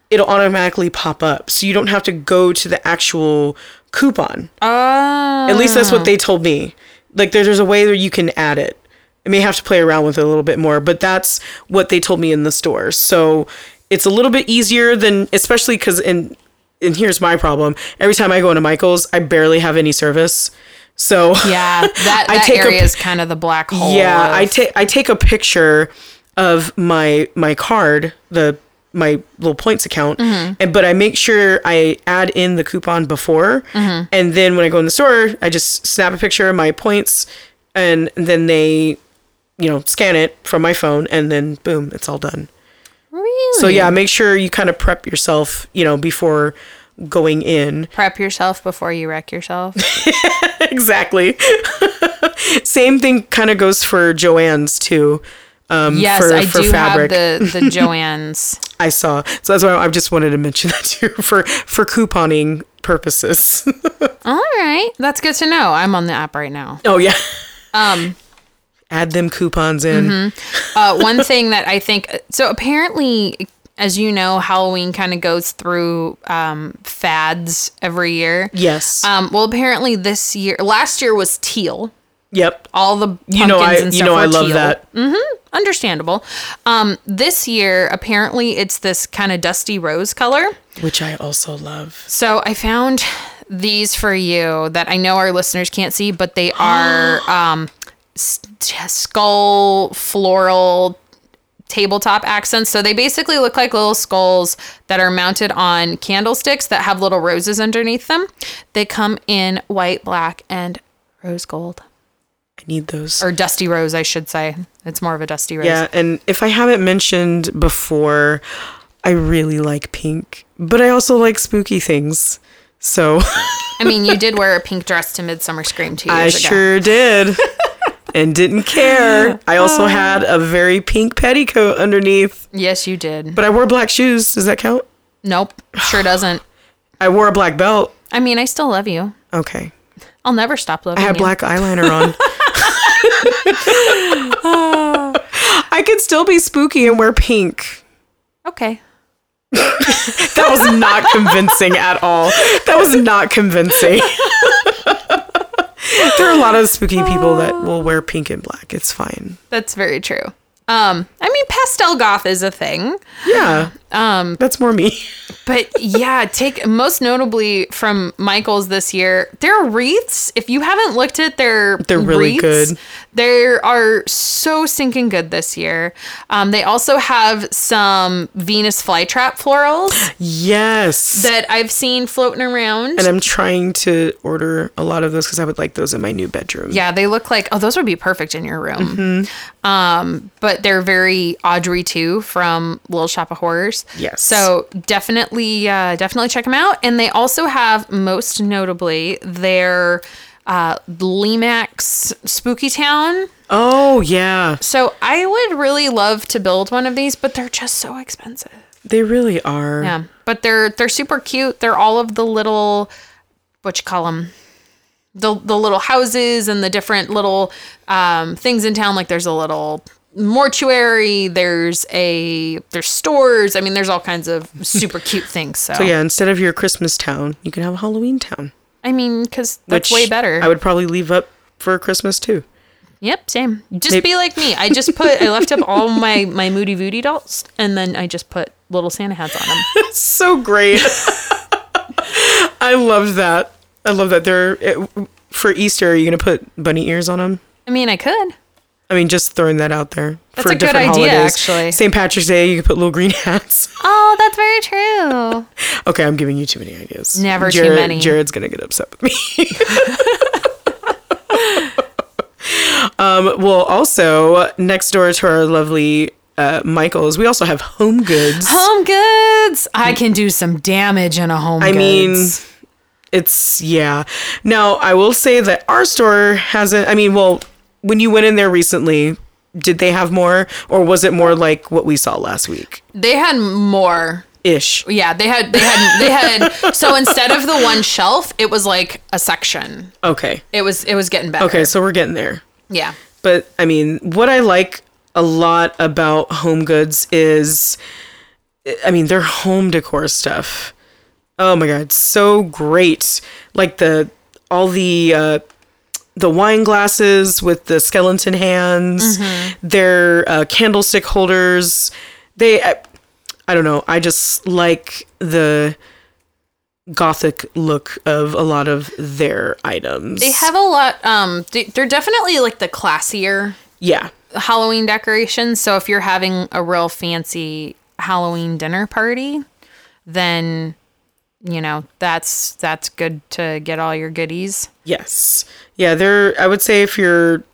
it'll automatically pop up. So you don't have to go to the actual coupon. Oh. At least that's what they told me. Like there, there's a way that you can add it. I may have to play around with it a little bit more, but that's what they told me in the store. So it's a little bit easier than, especially because, and and here's my problem. Every time I go into Michael's, I barely have any service. So yeah, that, that I take area a, is kind of the black hole. Yeah, of... I take I take a picture of my my card, the my little points account, mm-hmm. and but I make sure I add in the coupon before, mm-hmm. and then when I go in the store, I just snap a picture of my points, and then they, you know, scan it from my phone, and then boom, it's all done. Really? So yeah, make sure you kind of prep yourself, you know, before going in. Prep yourself before you wreck yourself. Exactly. Same thing kind of goes for Joann's too. Um, yes, for, I for do fabric. have the, the Joann's. I saw. So that's why I just wanted to mention that too for, for couponing purposes. All right. That's good to know. I'm on the app right now. Oh yeah. Um. Add them coupons in. Mm-hmm. Uh, one thing that I think... So apparently, as you know, Halloween kind of goes through um, fads every year. Yes. Um, well, apparently this year... Last year was teal. Yep. All the pumpkins you know, I, and stuff You know I love teal. that. Mm-hmm. Understandable. Um, this year, apparently, it's this kind of dusty rose color. Which I also love. So I found these for you that I know our listeners can't see, but they are... um, skull floral tabletop accents. So they basically look like little skulls that are mounted on candlesticks that have little roses underneath them. They come in white, black, and rose gold. I need those. Or dusty rose, I should say. It's more of a dusty rose. Yeah, and if I haven't mentioned before, I really like pink, but I also like spooky things. So I mean, you did wear a pink dress to Midsummer Scream two years I ago. I sure did. And didn't care. I also had a very pink petticoat underneath. Yes, you did. But I wore black shoes. Does that count? Nope. Sure doesn't. I wore a black belt. I mean, I still love you. Okay. I'll never stop loving you. I had you. black eyeliner on. I could still be spooky and wear pink. Okay. That was not convincing at all. That was not convincing. There are a lot of spooky people that will wear pink and black. It's fine. That's very true. Um, I mean, pastel goth is a thing. Yeah. Um, that's more me. But yeah, take most notably from Michael's this year, their wreaths. If you haven't looked at their wreaths, they're really good. They are so stinking good this year. Um, they also have some Venus flytrap florals. Yes. That I've seen floating around. And I'm trying to order a lot of those because I would like those in my new bedroom. Yeah, they look like, oh, those would be perfect in your room. Mm-hmm. Um, but they're very Audrey too from Little Shop of Horrors. Yes. So definitely, uh, definitely check them out. And they also have, most notably, their uh, Lemax Spooky Town. Oh, yeah. So I would really love to build one of these, but they're just so expensive. They really are. Yeah. But they're they're super cute. They're all of the little, what you call them? The, the little houses and the different little um, things in town. Like there's a little... mortuary, there's a there's stores. I mean, there's all kinds of super cute things. So. so yeah, instead of your Christmas town, you can have a Halloween town. I mean, because that's Which way better. I would probably leave up for Christmas too. Yep, same. Just Maybe. be like me. I just put I left up all my my Moody Voodoo dolls, and then I just put little Santa hats on them. It's so great. I love that. I love that. They're it, for Easter. Are you gonna put bunny ears on them? I mean, I could. I mean, just throwing that out there. That's for a good idea, holidays. Actually. Saint Patrick's Day, you can put little green hats. Oh, that's very true. Okay, I'm giving you too many ideas. Never Jared, too many. Jared's going to get upset with me. um, well, also, next door to our lovely uh, Michael's, we also have Home Goods. Home Goods! I can do some damage in a Home I Goods. I mean... It's, yeah. Now, I will say that our store hasn't, I mean, well, when you went in there recently, did they have more? Or was it more like what we saw last week? They had more. Ish. Yeah, they had, they had, they had, so instead of the one shelf, it was like a section. Okay. It was, it was getting better. Okay, so we're getting there. Yeah. But, I mean, what I like a lot about Home Goods is, I mean, their home decor stuff. Oh my God, so great. Like the, all the, uh, the wine glasses with the skeleton hands, mm-hmm. their uh, candlestick holders. They, I, I don't know, I just like the gothic look of a lot of their items. They have a lot, um, they, they're definitely like the classier yeah. Halloween decorations. So if you're having a real fancy Halloween dinner party, then... You know, that's that's good to get all your goodies. Yes. Yeah, they're, I would say if you're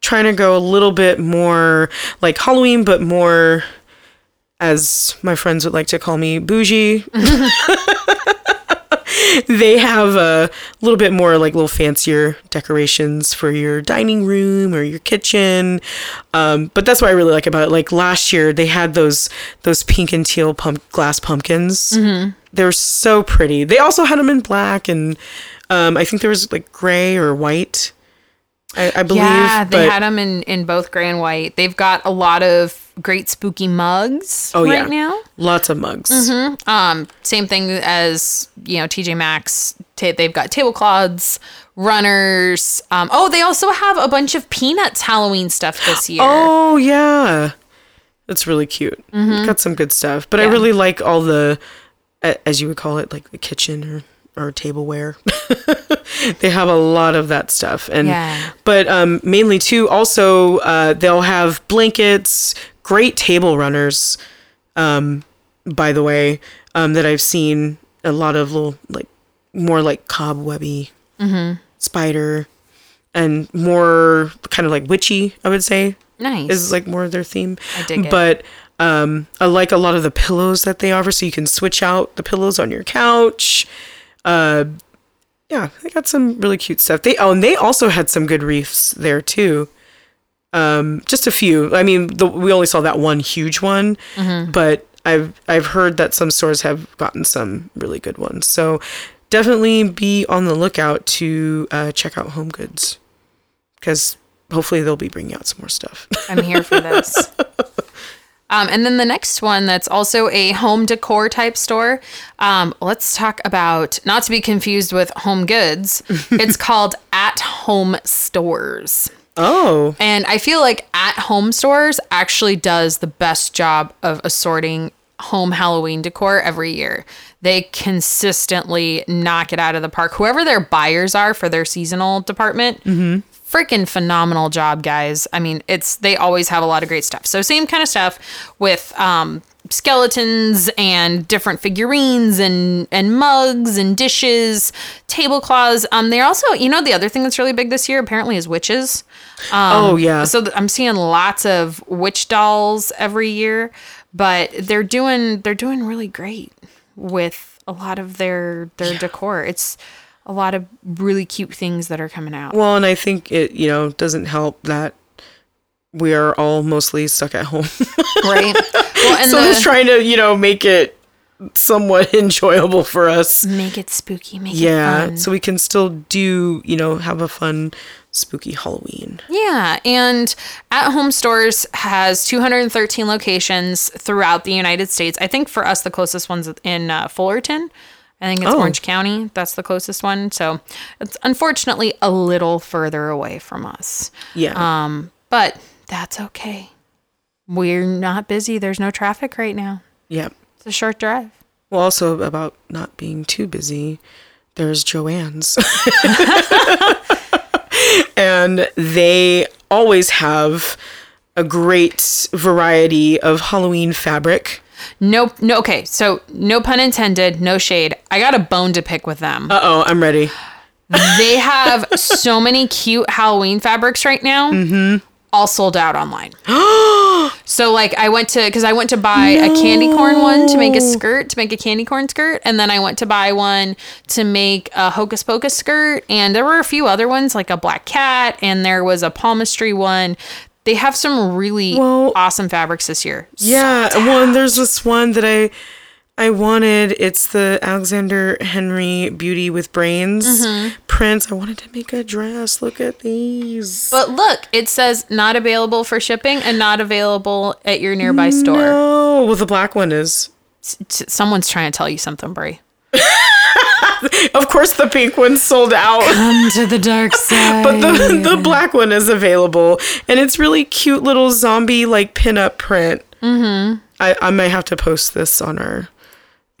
trying to go a little bit more like Halloween, but more, as my friends would like to call me, bougie. They have a little bit more like little fancier decorations for your dining room or your kitchen. Um, but that's what I really like about it. Like last year, they had those those pink and teal pump- glass pumpkins. Mm-hmm. They're so pretty. They also had them in black, and um, I think there was like gray or white, I, I believe. Yeah, they but... had them in, in both gray and white. They've got a lot of great spooky mugs oh, right yeah. now. Lots of mugs. Mm-hmm. Um, same thing as, you know, T J Maxx. Ta- they've got tablecloths, runners. Um, oh, they also have a bunch of Peanuts Halloween stuff this year. Oh, yeah. That's really cute. Mm-hmm. Got some good stuff. But yeah. I really like all the... as you would call it, like the kitchen or, or tableware. They have a lot of that stuff. And, yeah. But um, mainly too, also uh, they'll have blankets, great table runners, um, by the way, um, that I've seen a lot of little, like more like cobwebby mm-hmm. spider and more kind of like witchy, I would say. Nice. Is like more of their theme. I dig it. But Um, I like a lot of the pillows that they offer, so you can switch out the pillows on your couch. Uh, yeah, they got some really cute stuff. They oh, and they also had some good wreaths there too. Um, just a few. I mean, the, we only saw that one huge one, mm-hmm. but I've I've heard that some stores have gotten some really good ones. So definitely be on the lookout to uh, check out Home Goods, because hopefully they'll be bringing out some more stuff. I'm here for this. Um, and then the next one that's also a home decor type store. Um, let's talk about, not to be confused with Home Goods. It's called At Home Stores. Oh. And I feel like At Home Stores actually does the best job of assorting home Halloween decor every year. They consistently knock it out of the park. Whoever their buyers are for their seasonal department. Mm-hmm. Freaking phenomenal job, guys. I mean, it's they always have a lot of great stuff. So same kind of stuff with um, skeletons and different figurines and, and mugs and dishes, tablecloths. Um, they're also, you know, the other thing that's really big this year apparently is witches. Um, oh, yeah. So th- I'm seeing lots of witch dolls every year, but they're doing they're doing really great with a lot of their their yeah. decor. It's a lot of really cute things that are coming out. Well, and I think it, you know, doesn't help that we are all mostly stuck at home. Right. Well, and so the, it's trying to, you know, make it somewhat enjoyable for us. Make it spooky. Make yeah, it fun. Yeah. So we can still do, you know, have a fun, spooky Halloween. Yeah. And At Home Stores has two hundred thirteen locations throughout the United States. I think for us, the closest one's in uh, Fullerton. I think it's oh. Orange County. That's the closest one. So it's unfortunately a little further away from us. Yeah. Um, but that's okay. We're not busy. There's no traffic right now. Yeah. It's a short drive. Well, also about not being too busy, there's Joann's. And they always have a great variety of Halloween fabric. No, no. Okay, so no pun intended, no shade. I got a bone to pick with them. Uh-oh, I'm ready. They have so many cute Halloween fabrics right now. Mm-hmm. All sold out online. So like I went to, because I went to buy no. a candy corn one to make a skirt, to make a candy corn skirt. And then I went to buy one to make a Hocus Pocus skirt. And there were a few other ones like a black cat. And there was a palmistry one. They have some really well, awesome fabrics this year. Yeah. So well, and there's this one that I, I wanted. It's the Alexander Henry Beauty with Brains mm-hmm. prints. I wanted to make a dress. Look at these. But look, it says not available for shipping and not available at your nearby store. No. Well, the black one is. S- someone's trying to tell you something, Brie. Of course, the pink one's sold out. Come to the dark side. But the, the black one is available. And it's really cute little zombie, like, pinup print. Mm-hmm. I, I might have to post this on our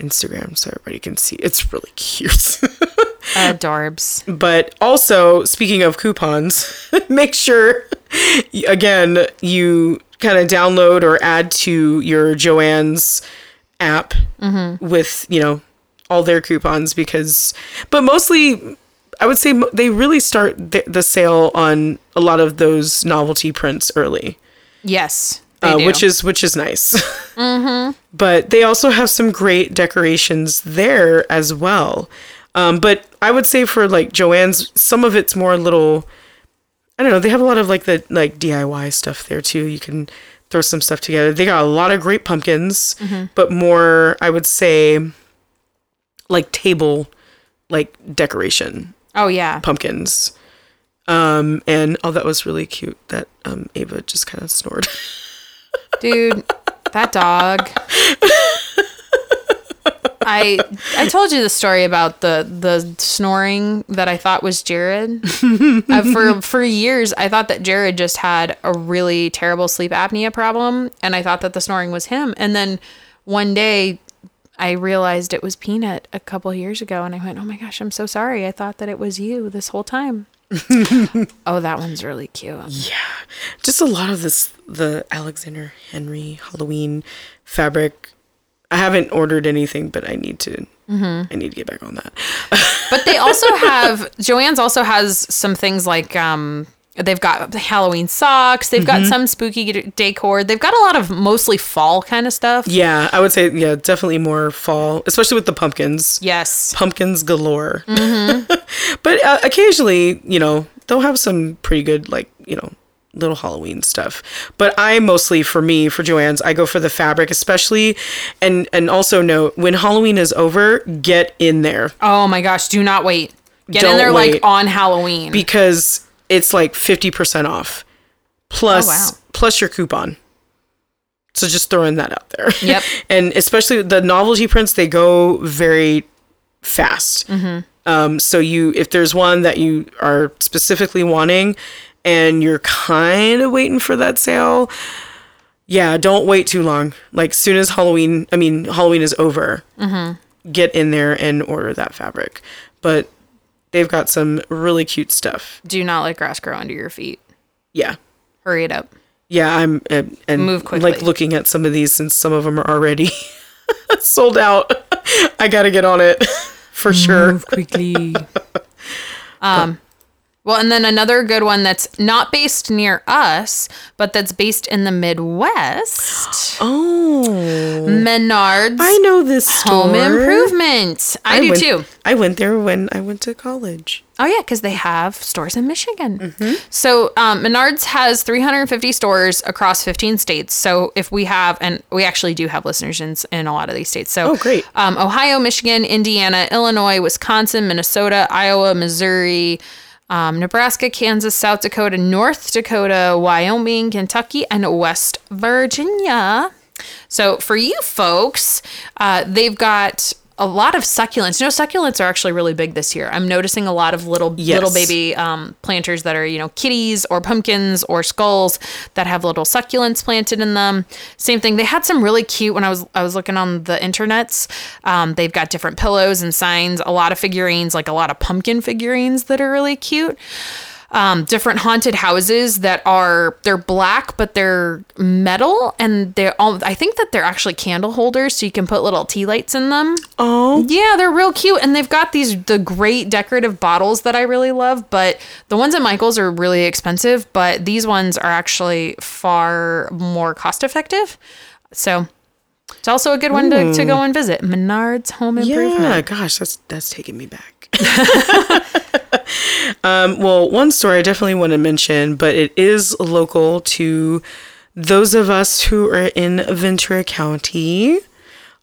Instagram so everybody can see. It's really cute. Adorbs. But also, speaking of coupons, make sure, again, you kind of download or add to your Joann's app mm-hmm. with, you know, all their coupons because, but mostly I would say they really start the, the sale on a lot of those novelty prints early. Yes. Uh, which is, which is nice. Mm-hmm. But they also have some great decorations there as well. Um, but I would say for like Joann's, some of it's more little, I don't know. They have a lot of like the, like D I Y stuff there too. You can throw some stuff together. They got a lot of great pumpkins, mm-hmm. but more, I would say, like table, like decoration. Oh yeah. Pumpkins. Um, and oh, that was really cute that, um, Ava just kind of snored. Dude, that dog. I I told you the story about the, the snoring that I thought was Jared. uh, for for years, I thought that Jared just had a really terrible sleep apnea problem, and I thought that the snoring was him. And then one day, I realized it was Peanut a couple of years ago, and I went, oh my gosh, I'm so sorry. I thought that it was you this whole time. Oh, that one's really cute. Yeah. Just a lot of this, the Alexander Henry Halloween fabric. I haven't ordered anything, but I need to, mm-hmm. I need to get back on that. But they also have, Joann's also has some things like, um, they've got Halloween socks. They've mm-hmm. got some spooky decor. They've got a lot of mostly fall kind of stuff. Yeah, I would say, yeah, definitely more fall, especially with the pumpkins. Yes. Pumpkins galore. Mm-hmm. But uh, occasionally, you know, they'll have some pretty good, like, you know, little Halloween stuff. But I mostly, for me, for Joann's, I go for the fabric, especially. And, and also note, when Halloween is over, get in there. Oh my gosh, do not wait. Get Don't in there wait. Like on Halloween. Because it's like fifty percent off plus, oh, wow. plus your coupon. So just throwing that out there. Yep. And especially the novelty prints, they go very fast. Mm-hmm. Um, so you, if there's one that you are specifically wanting and you're kind of waiting for that sale, yeah, don't wait too long. Like soon as Halloween, I mean, Halloween is over, mm-hmm. get in there and order that fabric. But they've got some really cute stuff. Do not let grass grow under your feet. Yeah. Hurry it up. Yeah, I'm and, and move quickly. Like looking at some of these, since some of them are already sold out. I gotta get on it for move sure. Move quickly. um, well, and then another good one that's not based near us, but that's based in the Midwest. Oh, Menards. I know this store. Home Improvement. I, I do went- too. I went there when I went to college. Oh, yeah, because they have stores in Michigan. Mm-hmm. So um, Menards has three hundred fifty stores across fifteen states. So if we have, and we actually do have listeners in, in a lot of these states. So, oh, great. Um, Ohio, Michigan, Indiana, Illinois, Wisconsin, Minnesota, Iowa, Missouri, um, Nebraska, Kansas, South Dakota, North Dakota, Wyoming, Kentucky, and West Virginia. So for you folks, uh, they've got a lot of succulents. You know, succulents are actually really big this year. I'm noticing a lot of little yes. little baby um, planters that are, you know, kitties or pumpkins or skulls that have little succulents planted in them. Same thing. They had some really cute, when I was I was looking on the internets, um, they've got different pillows and signs, a lot of figurines, like a lot of pumpkin figurines that are really cute. um, different haunted houses that are, they're black, but they're metal, and they're all, I think that they're actually candle holders, so you can put little tea lights in them. Oh. Yeah, they're real cute, and they've got these, the great decorative bottles that I really love, but the ones at Michael's are really expensive, but these ones are actually far more cost-effective, so... It's also a good one to, to go and visit. Menards Home Improvement. Yeah, gosh, that's that's taking me back. um, well, one story I definitely want to mention, but it is local to those of us who are in Ventura County.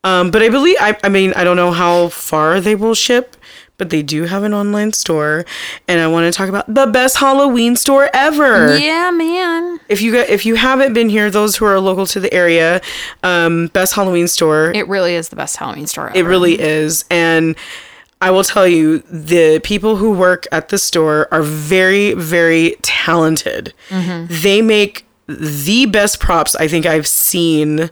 Um, but I believe, I, I mean, I don't know how far they will ship, but they do have an online store. And I want to talk about the best Halloween store ever. Yeah, man. If you got, if you haven't been here, those who are local to the area, um, best Halloween store. It really is the best Halloween store ever. It really is. And I will tell you, the people who work at the store are very, very talented. Mm-hmm. They make the best props I think I've seen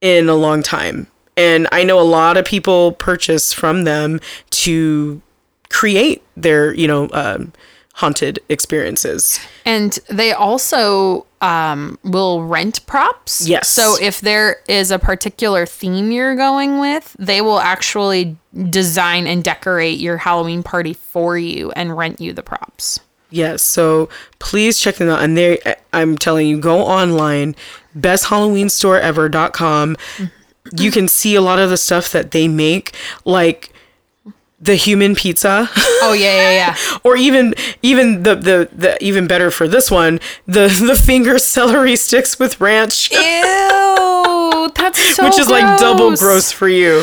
in a long time, and I know a lot of people purchase from them to create their, you know, um, haunted experiences. And they also um, will rent props. Yes. So if there is a particular theme you're going with, they will actually design and decorate your Halloween party for you and rent you the props. Yes, so please check them out. And they, I'm telling you, go online, best halloween store ever dot com. You can see a lot of the stuff that they make, like the human pizza. Oh yeah, yeah, yeah. Or even even the, the the even better for this one, the the finger celery sticks with ranch. Ew, that's so which is gross. Like double gross for you.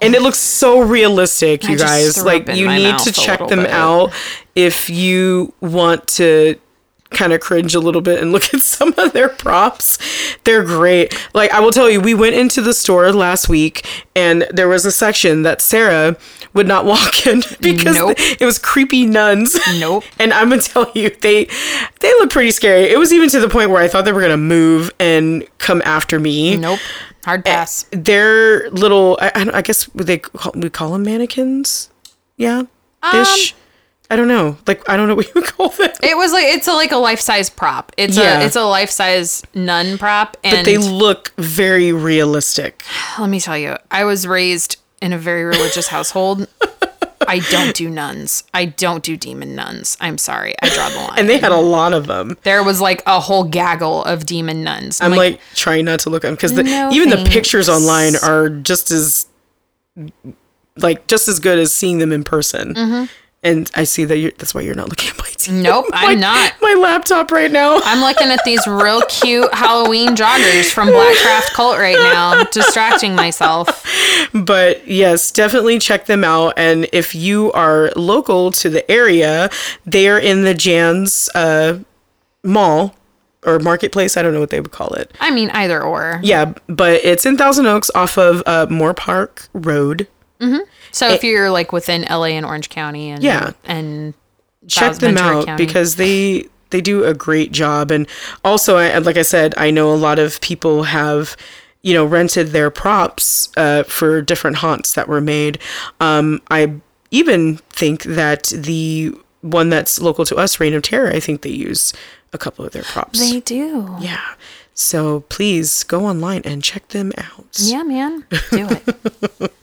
And it looks so realistic, you I guys. Like you need to check them bit. out if you want to kind of cringe a little bit and look at some of their props. They're great. Like I will tell you, we went into the store last week and there was a section that Sarah would not walk in because nope. it was creepy nuns. Nope. And I'm gonna tell you, they they look pretty scary. It was even to the point where I thought they were gonna move and come after me. Nope. Hard pass. And their little, I, I guess they call, we call them mannequins. Yeah. Ish. Um, I don't know. Like, I don't know what you would call that. It was like, it's a, like a life-size prop. It's yeah. a it's a life-size nun prop. And but they look very realistic. Let me tell you, I was raised in a very religious household. I don't do nuns. I don't do demon nuns. I'm sorry. I draw the line. And they had a lot of them. There was like a whole gaggle of demon nuns. I'm, I'm like, like trying not to look at them because no the, even thanks. the pictures online are just as, like, just as good as seeing them in person. Mm-hmm. And I see that you're, that's why you're not looking at my team. Nope, my, I'm not. My laptop right now. I'm looking at these real cute Halloween joggers from Blackcraft Cult right now, distracting myself. But yes, definitely check them out. And if you are local to the area, they are in the Jan's uh, Mall or Marketplace. I don't know what they would call it. I mean, either or. Yeah, but it's in Thousand Oaks off of uh, Moore Park Road. Mm-hmm. So it, if you're like within L A and Orange County and yeah. and check them out County. because they they do a great job. And also, I, like I said, I know a lot of people have, you know, rented their props uh, for different haunts that were made. Um, I even think that the one that's local to us, Reign of Terror, I think they use a couple of their props. They do. Yeah. So please go online and check them out. Yeah, man. Do it.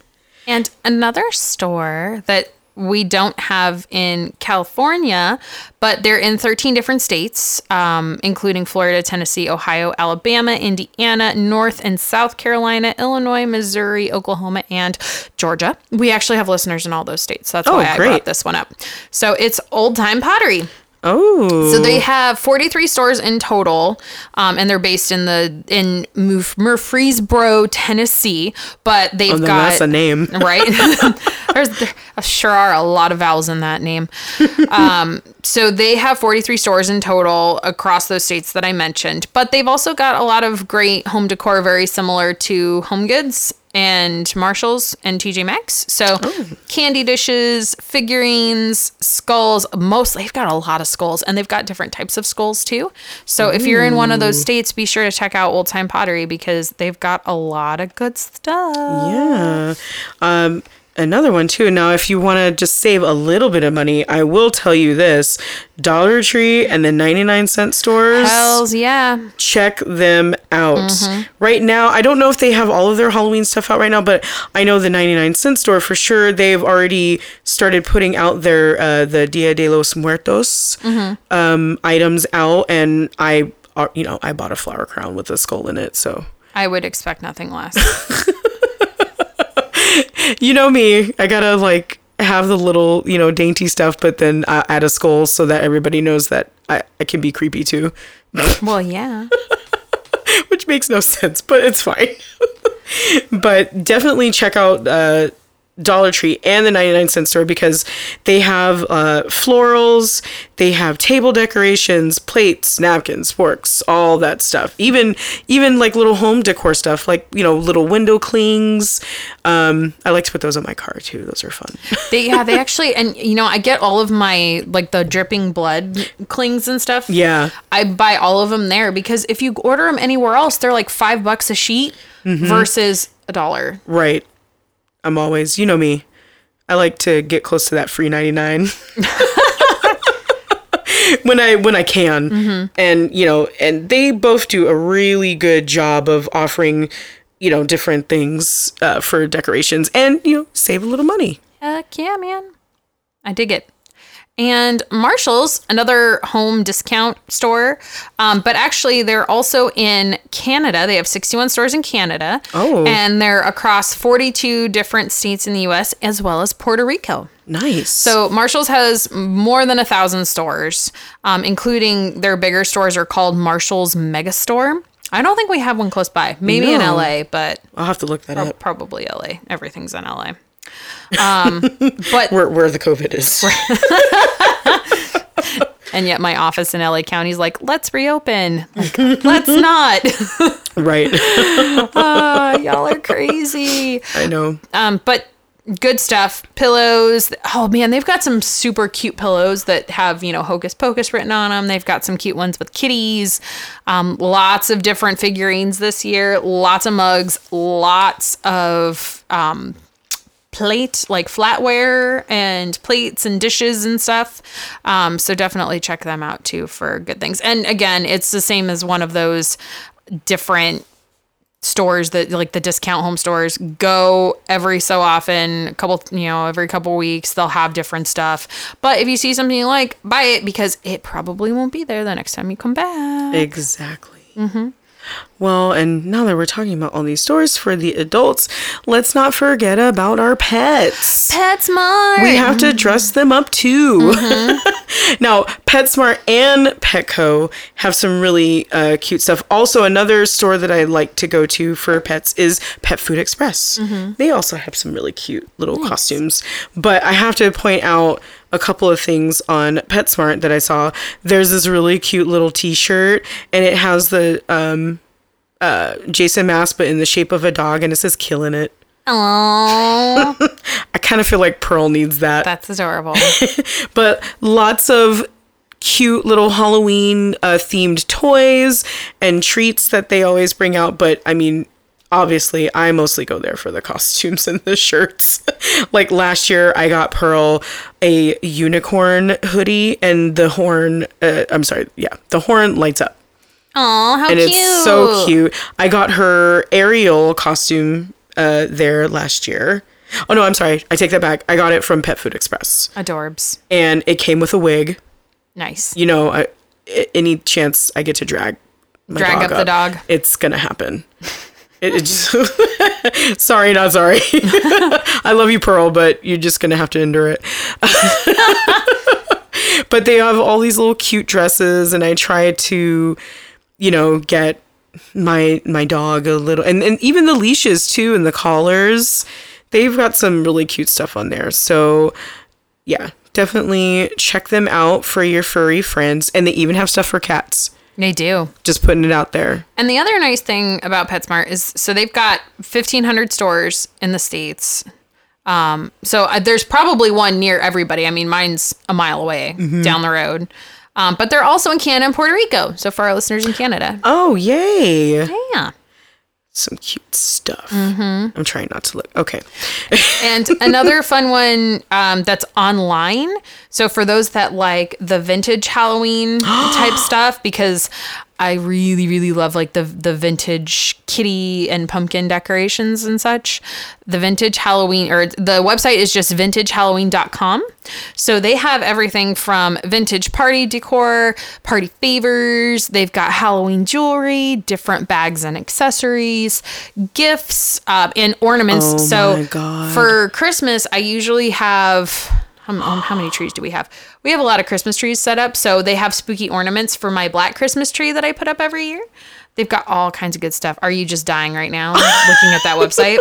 And another store that we don't have in California, but they're in thirteen different states, um, including Florida, Tennessee, Ohio, Alabama, Indiana, North and South Carolina, Illinois, Missouri, Oklahoma, and Georgia. We actually have listeners in all those states. So that's oh, why I great. brought this one up. So it's Old Time Pottery. Oh. So they have forty-three stores in total, um, and they're based in the in Murfreesboro, Tennessee. But they've oh, then got that's a name, right? There's there sure are a lot of vowels in that name. Um, so they have forty-three stores in total across those states that I mentioned. But they've also got a lot of great home decor, very similar to HomeGoods and Marshalls and T J Maxx. So oh. candy dishes, figurines, skulls, mostly they've got a lot of skulls, and they've got different types of skulls too. So Ooh. if you're in one of those states, be sure to check out Old Time Pottery because they've got a lot of good stuff. Yeah. Um, another one too. Now, if you want to just save a little bit of money, I will tell you this: Dollar Tree and the ninety-nine cent stores. Hells yeah. Check them out. Mm-hmm. Right now, I don't know if they have all of their Halloween stuff out right now, but I know the ninety-nine cent store for sure. They've already started putting out their uh, the Dia de los Muertos mm-hmm. um, items out, and I, you know, I bought a flower crown with a skull in it, so I would expect nothing less. You know me, I gotta like have the little, you know, dainty stuff, but then I add a skull so that everybody knows that I, I can be creepy too. Well, yeah. Which makes no sense, but it's fine. But definitely check out uh, Dollar Tree and the ninety-nine cent store because they have uh, florals, they have table decorations, plates, napkins, forks, all that stuff. Even even like little home decor stuff, like, you know, little window clings. Um, I like to put those on my car too. Those are fun. They, yeah, they actually, and you know, I get all of my, like the dripping blood clings and stuff. Yeah. I buy all of them there because if you order them anywhere else, they're like five bucks a sheet mm-hmm. versus a dollar. Right. I'm always, you know me, I like to get close to that free ninety-nine when I when I can. Mm-hmm. And, you know, and they both do a really good job of offering, you know, different things uh, for decorations and, you know, save a little money. Heck yeah, man. I dig it. And Marshall's, another home discount store, um, but actually they're also in Canada. They have sixty-one stores in Canada. Oh. And they're across forty-two different states in the U S as well as Puerto Rico. Nice. So Marshall's has more than a thousand stores, um, including their bigger stores are called Marshall's Megastore. I don't think we have one close by. Maybe no. in L A, but I'll have to look that pro- up. Probably L A. Everything's in L A. Um, but where, where the COVID is. And yet my office in L A County is like, let's reopen. Like, let's not. Right. uh, y'all are crazy. I know. Um, but good stuff. Pillows. Oh man, they've got some super cute pillows that have, you know, Hocus Pocus written on them. They've got some cute ones with kitties. Um, lots of different figurines this year. Lots of mugs. Lots of, um, plate, like flatware and plates and dishes and stuff. Um, so definitely check them out too for good things. And again, it's the same as one of those different stores that like the discount home stores go every so often, a couple, you know, every couple weeks, they'll have different stuff. But if you see something you like, buy it because it probably won't be there the next time you come back. Exactly. Mm-hmm. Well, and now that we're talking about all these stores for the adults, let's not forget about our pets. PetSmart. We have to dress them up too. Mm-hmm. Now, PetSmart and Petco have some really uh, cute stuff. Also, another store that I like to go to for pets is Pet Food Express. Mm-hmm. They also have some really cute little nice. costumes. But I have to point out a couple of things on PetSmart that I saw. There's this really cute little t-shirt and it has the um, uh, Jason mask, but in the shape of a dog and it says "Killing It." Aww. I kind of feel like Pearl needs that. That's adorable. But lots of cute little Halloween uh, themed toys and treats that they always bring out. But I mean, obviously, I mostly go there for the costumes and the shirts. Like last year, I got Pearl a unicorn hoodie and the horn. Uh, I'm sorry. Yeah. The horn lights up. Aw, how and cute. And it's so cute. I got her Ariel costume uh, there last year. Oh, no, I'm sorry. I take that back. I got it from Pet Food Express. Adorbs. And it came with a wig. Nice. You know, I, any chance I get to drag my drag dog up, up the dog. It's going to happen. It, it just, sorry, not sorry. I love you, Pearl, but you're just going to have to endure it. But they have all these little cute dresses, and I try to, you know, get my my dog a little. And, and even the leashes, too, and the collars. They've got some really cute stuff on there. So, yeah, definitely check them out for your furry friends. And they even have stuff for cats. They do. Just putting it out there. And the other nice thing about PetSmart is, so they've got fifteen hundred stores in the States. Um, so uh, there's probably one near everybody. I mean, mine's a mile away mm-hmm. down the road. Um, but they're also in Canada and Puerto Rico. So for our listeners in Canada. Oh, yay. Yeah. some cute stuff. Mm-hmm. I'm trying not to look. Okay. And another fun one um, that's online. So for those that like the vintage Halloween type stuff, because I really, really love like the the vintage kitty and pumpkin decorations and such. The vintage Halloween, or the website is just vintage halloween dot com. So they have everything from vintage party decor, party favors. They've got Halloween jewelry, different bags and accessories, gifts, uh, and ornaments. Oh so my God. For Christmas, I usually have... Um, how many trees do we have? We have a lot of Christmas trees set up. So they have spooky ornaments for my black Christmas tree that I put up every year. They've got all kinds of good stuff. Are you just dying right now looking at that website?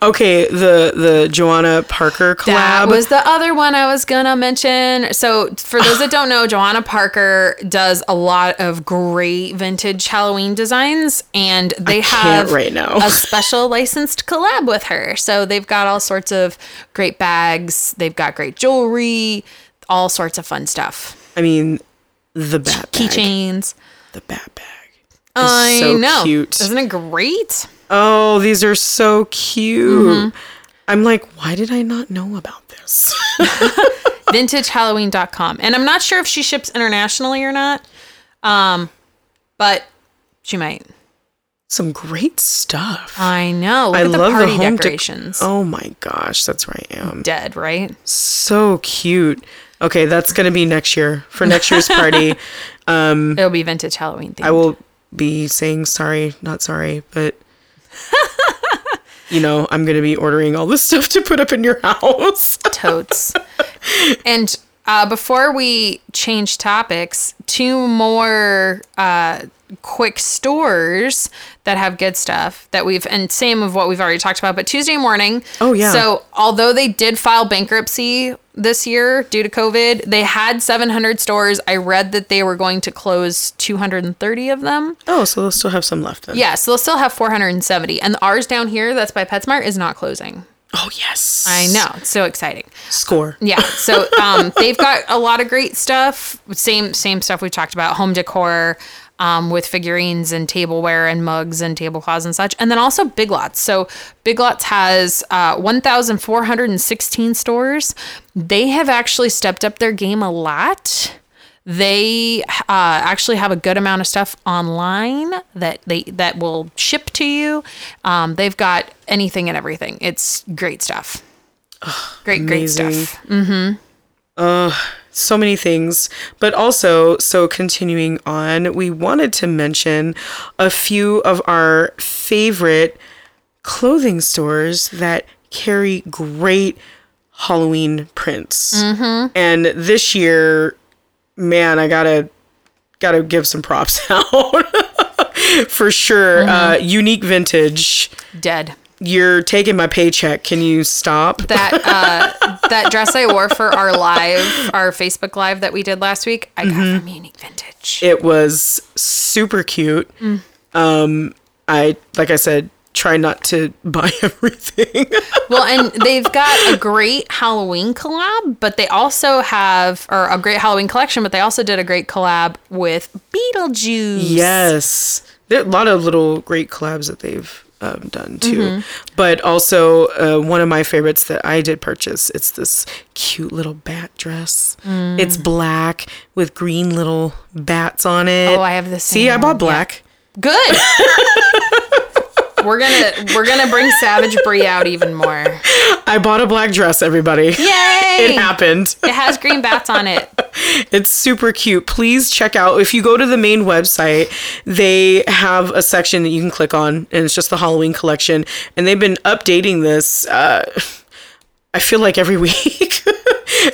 Okay, the the Joanna Parker collab. That was the other one I was going to mention. So for those that don't know, Joanna Parker does a lot of great vintage Halloween designs, and they I have right now. a special licensed collab with her. So they've got all sorts of great bags. They've got great jewelry, all sorts of fun stuff. I mean, the bat bag. Keychains. The bat bag. Is I so know. Cute. Isn't it great? Oh, these are so cute. Mm-hmm. I'm like, why did I not know about this? vintage halloween dot com. And I'm not sure if she ships internationally or not, um, but she might. Some great stuff. I know. Look I at the love party the home decorations. De- oh my gosh, that's where I am. Dead, right? So cute. Okay, that's going to be next year for next year's party. Um, It'll be vintage Halloween themed. I will be saying sorry, not sorry, but you know, I'm gonna be ordering all this stuff to put up in your house. Totes. And uh before we change topics, two more uh quick stores that have good stuff that we've, and same of what we've already talked about, but Tuesday Morning. Oh yeah. So although they did file bankruptcy this year due to COVID, they had seven hundred stores. I read that they were going to close two hundred thirty of them. Oh, so they'll still have some left then. Yeah, so they'll still have four hundred seventy. And ours down here, that's by PetSmart, is not closing. Oh, yes. I know. It's so exciting. Score. Yeah. So um, they've got a lot of great stuff. Same same stuff we talked about. Home decor um, with figurines and tableware and mugs and tablecloths and such. And then also Big Lots. So Big Lots has uh, one thousand four hundred sixteen stores. They have actually stepped up their game a lot. They uh, actually have a good amount of stuff online that they that will ship to you. Um, they've got anything and everything. It's great stuff. Oh, great, amazing. Great stuff. Mm-hmm. Uh, so many things. But also, so continuing on, we wanted to mention a few of our favorite clothing stores that carry great Halloween prints. Mm-hmm. And this year... Man, I gotta gotta give some props out for sure. Mm-hmm. Uh, unique vintage. Dead. You're taking my paycheck. Can you stop? That uh, that dress I wore for our live, our Facebook live that we did last week, I mm-hmm. got from Unique Vintage. It was super cute. Mm. Um, I like I said, try not to buy everything. Well, and they've got a great Halloween collab, but they also have, or a great Halloween collection, but they also did a great collab with Beetlejuice. Yes. There are a lot of little great collabs that they've um, done too. Mm-hmm. But also uh, one of my favorites that I did purchase, it's this cute little bat dress. Mm. It's black with green little bats on it. Oh, I have the same. See, I bought black. Yeah. Good. We're gonna we're gonna bring Savage Brie out even more. I bought a black dress, everybody. Yay! It happened. It has green bats on it. It's super cute. Please check out, if you go to the main website, they have a section that you can click on, and it's just the Halloween collection. And they've been updating this. Uh, I feel like every week.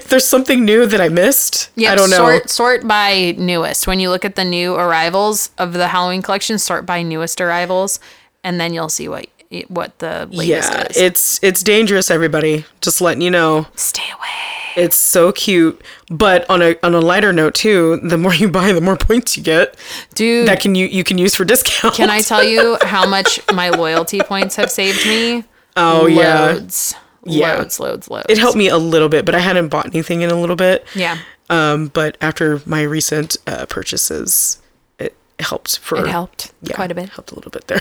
There's something new that I missed. Yeah, I don't know. Sort, sort by newest. When you look at the new arrivals of the Halloween collection, sort by newest arrivals. And then you'll see what what the latest yeah, is. Yeah, it's it's dangerous, everybody. Just letting you know. Stay away. It's so cute. But on a on a lighter note too, the more you buy, the more points you get. Dude, that can you you can use for discounts. Can I tell you how much my loyalty points have saved me? Oh loads, yeah, loads, yeah. loads, loads, loads. It helped me a little bit, but I hadn't bought anything in a little bit. Yeah. Um, but after my recent uh, purchases. it helped for it helped yeah, quite a bit. Helped a little bit there.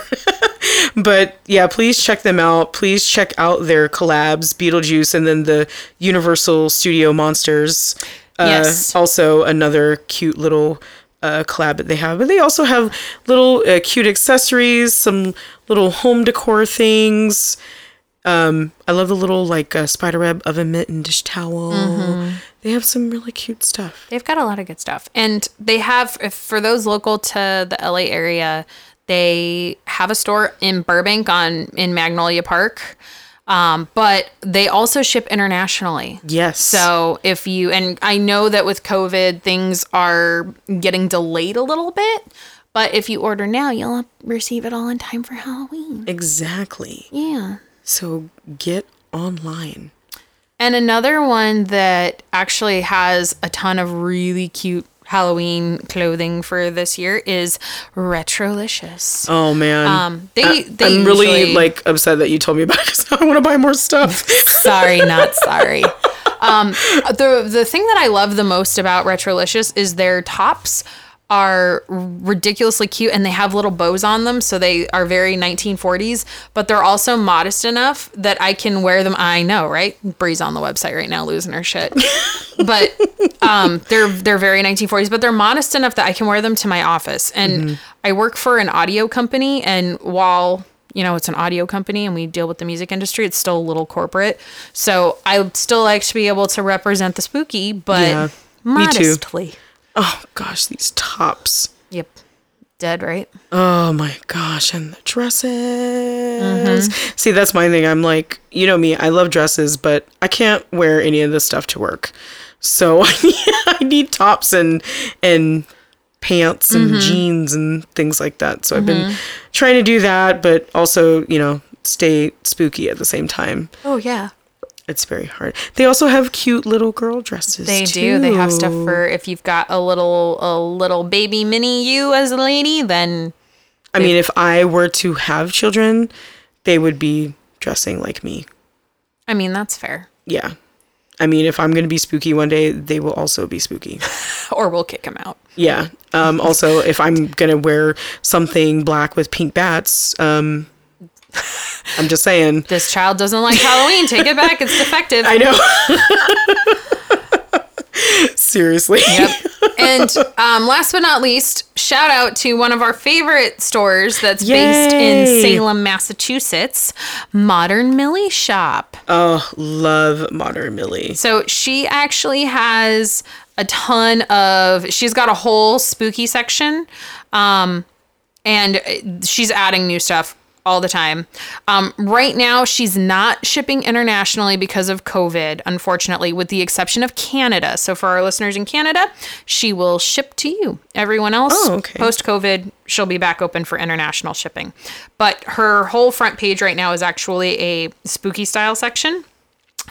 But yeah, please check them out. Please check out their collabs, Beetlejuice, and then the Universal Studio Monsters. Uh, yes. Also another cute little uh, collab that they have. But they also have little uh, cute accessories, some little home decor things. Um, I love the little like uh, spiderweb oven mitt and dish towel. Mm-hmm. They have some really cute stuff. They've got a lot of good stuff. And they have, if for those local to the L A area, they have a store in Burbank on in Magnolia Park. Um, but they also ship internationally. Yes. So if you, and I know that with COVID, things are getting delayed a little bit. But if you order now, you'll receive it all in time for Halloween. Exactly. Yeah. So get online. And another one that actually has a ton of really cute Halloween clothing for this year is Retrolicious. Oh man, um, they, I, they I'm usually... really like upset that you told me about it because I want to buy more stuff. Sorry, not sorry. um, the the thing that I love the most about Retrolicious is their tops are ridiculously cute and they have little bows on them, so they are very nineteen forties, but they're also modest enough that I can wear them. I know, right? Bree's on the website right now losing her shit. But um they're they're very nineteen forties, but they're modest enough that I can wear them to my office. And mm-hmm. I work for an audio company, and while you know it's an audio company and we deal with the music industry, it's still a little corporate, so I still like to be able to represent the spooky, but yeah, modestly. Me too. Oh, gosh, these tops. Yep. Dead, right? Oh, my gosh. And the dresses. Mm-hmm. See, that's my thing. I'm like, you know me, I love dresses, but I can't wear any of this stuff to work. So I need tops and and pants and mm-hmm. jeans and things like that. So mm-hmm. I've been trying to do that, but also, you know, stay spooky at the same time. Oh, yeah. It's very hard. They also have cute little girl dresses. They too. do. They have stuff for if you've got a little a little baby mini you as a lady, then I mean, if I were to have children, they would be dressing like me. I mean, that's fair. Yeah. I mean, if I'm going to be spooky one day, they will also be spooky. Or we'll kick them out. Yeah. Um, also, if I'm going to wear something black with pink bats, um I'm just saying. This child doesn't like Halloween. Take it back. It's defective. I know. Seriously. Yep. And um, last but not least, shout out to one of our favorite stores that's Yay. based in Salem, Massachusetts, Modern Millie Shop. Oh, love Modern Millie. So she actually has a ton of, she's got a whole spooky section, um, and she's adding new stuff all the time. Um, right now, she's not shipping internationally because of COVID, unfortunately, with the exception of Canada. So for our listeners in Canada, she will ship to you. Everyone else, oh, okay. post-COVID, she'll be back open for international shipping. But her whole front page right now is actually a spooky style section.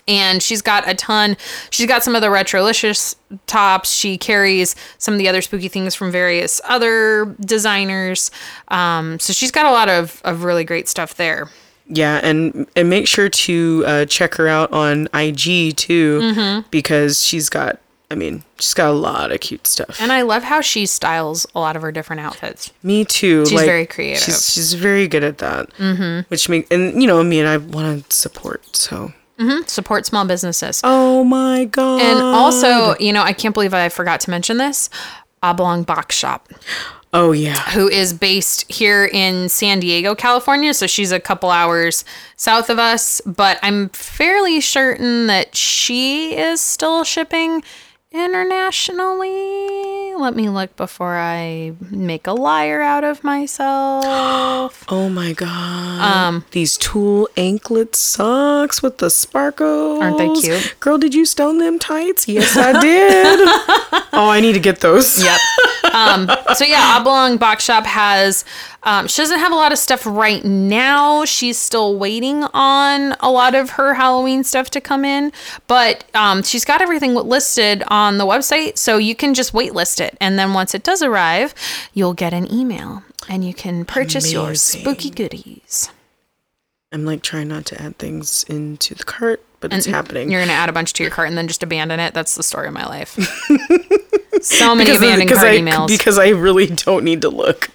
And she's got a ton. She's got some of the Retrolicious tops. She carries some of the other spooky things from various other designers. Um, so she's got a lot of, of really great stuff there. Yeah, and and make sure to uh, check her out on I G too, mm-hmm. because she's got, I mean, she's got a lot of cute stuff. And I love how she styles a lot of her different outfits. Me too. She's like, very creative. She's, she's very good at that. Mm-hmm. Which makes, and you know, I mean, I want to support, so. Mm-hmm. Support small businesses. Oh my God. And also, you know, I can't believe I forgot to mention this, Oblong Box Shop. Oh yeah. Who is based here in San Diego, California. So she's a couple hours south of us, but I'm fairly certain that she is still shipping internationally. Let me look before I make a liar out of myself. Oh my God. Um, these tulle anklet socks with the sparkles. Aren't they cute? Girl, did you stone them tights? Yes, I did. Oh, I need to get those. Yep. Um, so yeah, Oblong Box Shop has, um, she doesn't have a lot of stuff right now. She's still waiting on a lot of her Halloween stuff to come in, but um, she's got everything listed on on the website, so you can just waitlist it, and then once it does arrive, you'll get an email and you can purchase Amazing. your spooky goodies. I'm like trying not to add things into the cart, but and it's happening. You're gonna add a bunch to your cart and then just abandon it. That's the story of my life. So many abandoned cart I, emails. Because I really don't need to look.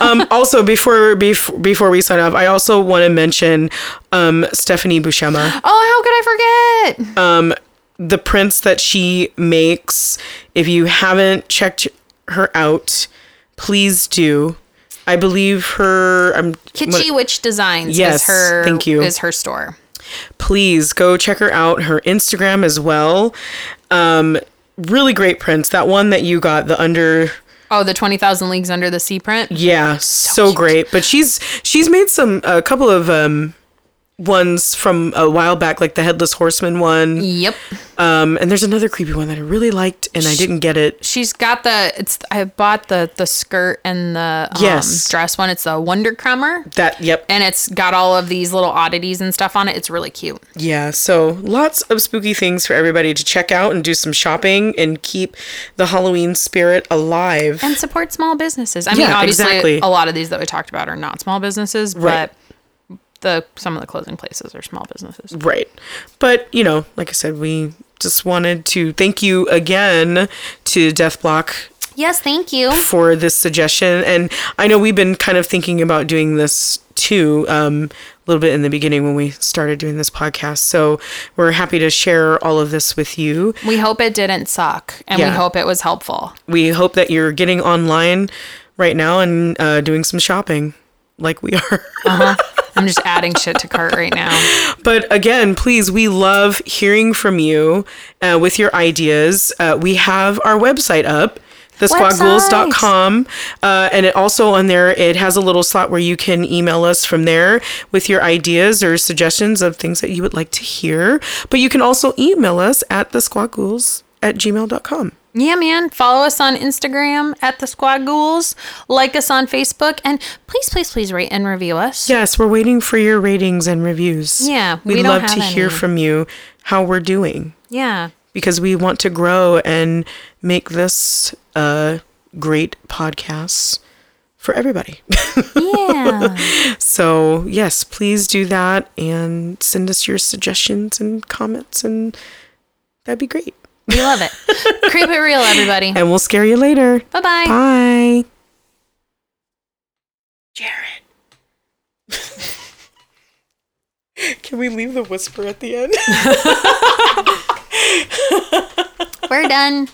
um, also, before, before before we sign off, I also want to mention um, Stephanie Buscema. Oh, how could I forget? Um, the prints that she makes. If you haven't checked her out, please do. I believe her... Um, Kitschy what, Witch Designs yes, is her, thank you. is her store. Please go check her out. Her Instagram as well. Um, really great prints. That one that you got, the under... Oh, the twenty thousand Leagues Under the Sea print? Yeah, so, so great. But she's she's made some a couple of um, ones from a while back, like the Headless Horseman one. Yep. Um, and there's another creepy one that I really liked, and she, I didn't get it. She's got the... It's I bought the the skirt and the um, yes. dress one. It's the Wondercomer. That, yep. And it's got all of these little oddities and stuff on it. It's really cute. Yeah, so lots of spooky things for everybody to check out and do some shopping and keep the Halloween spirit alive. And support small businesses. I yeah, mean, obviously, exactly. a lot of these that we talked about are not small businesses, right. but... The some of the closing places are small businesses. Right. But, you know, like I said, we just wanted to thank you again to Death Block. Yes, thank you. For this suggestion. And I know we've been kind of thinking about doing this too, um, a little bit in the beginning when we started doing this podcast. So we're happy to share all of this with you. We hope it didn't suck. And yeah. we hope it was helpful. We hope that you're getting online right now and uh, doing some shopping like we are. Uh-huh. I'm just adding shit to cart right now. But again, please, we love hearing from you uh, with your ideas. Uh, we have our website up, the squad ghouls dot com. Uh, and it also on there, it has a little slot where you can email us from there with your ideas or suggestions of things that you would like to hear. But you can also email us at the squad ghouls at gmail dot com. Yeah, man. Follow us on Instagram at The Squad Ghouls. Like us on Facebook. And please, please, please rate and review us. Yes, we're waiting for your ratings and reviews. Yeah, we We'd don't love have to any. hear from you how we're doing. Yeah. Because we want to grow and make this a uh, great podcast for everybody. Yeah. So, yes, please do that and send us your suggestions and comments. And that'd be great. We love it. Creep it real, everybody. And we'll scare you later. Bye-bye. Bye. Jared. Can we leave the whisper at the end? We're done.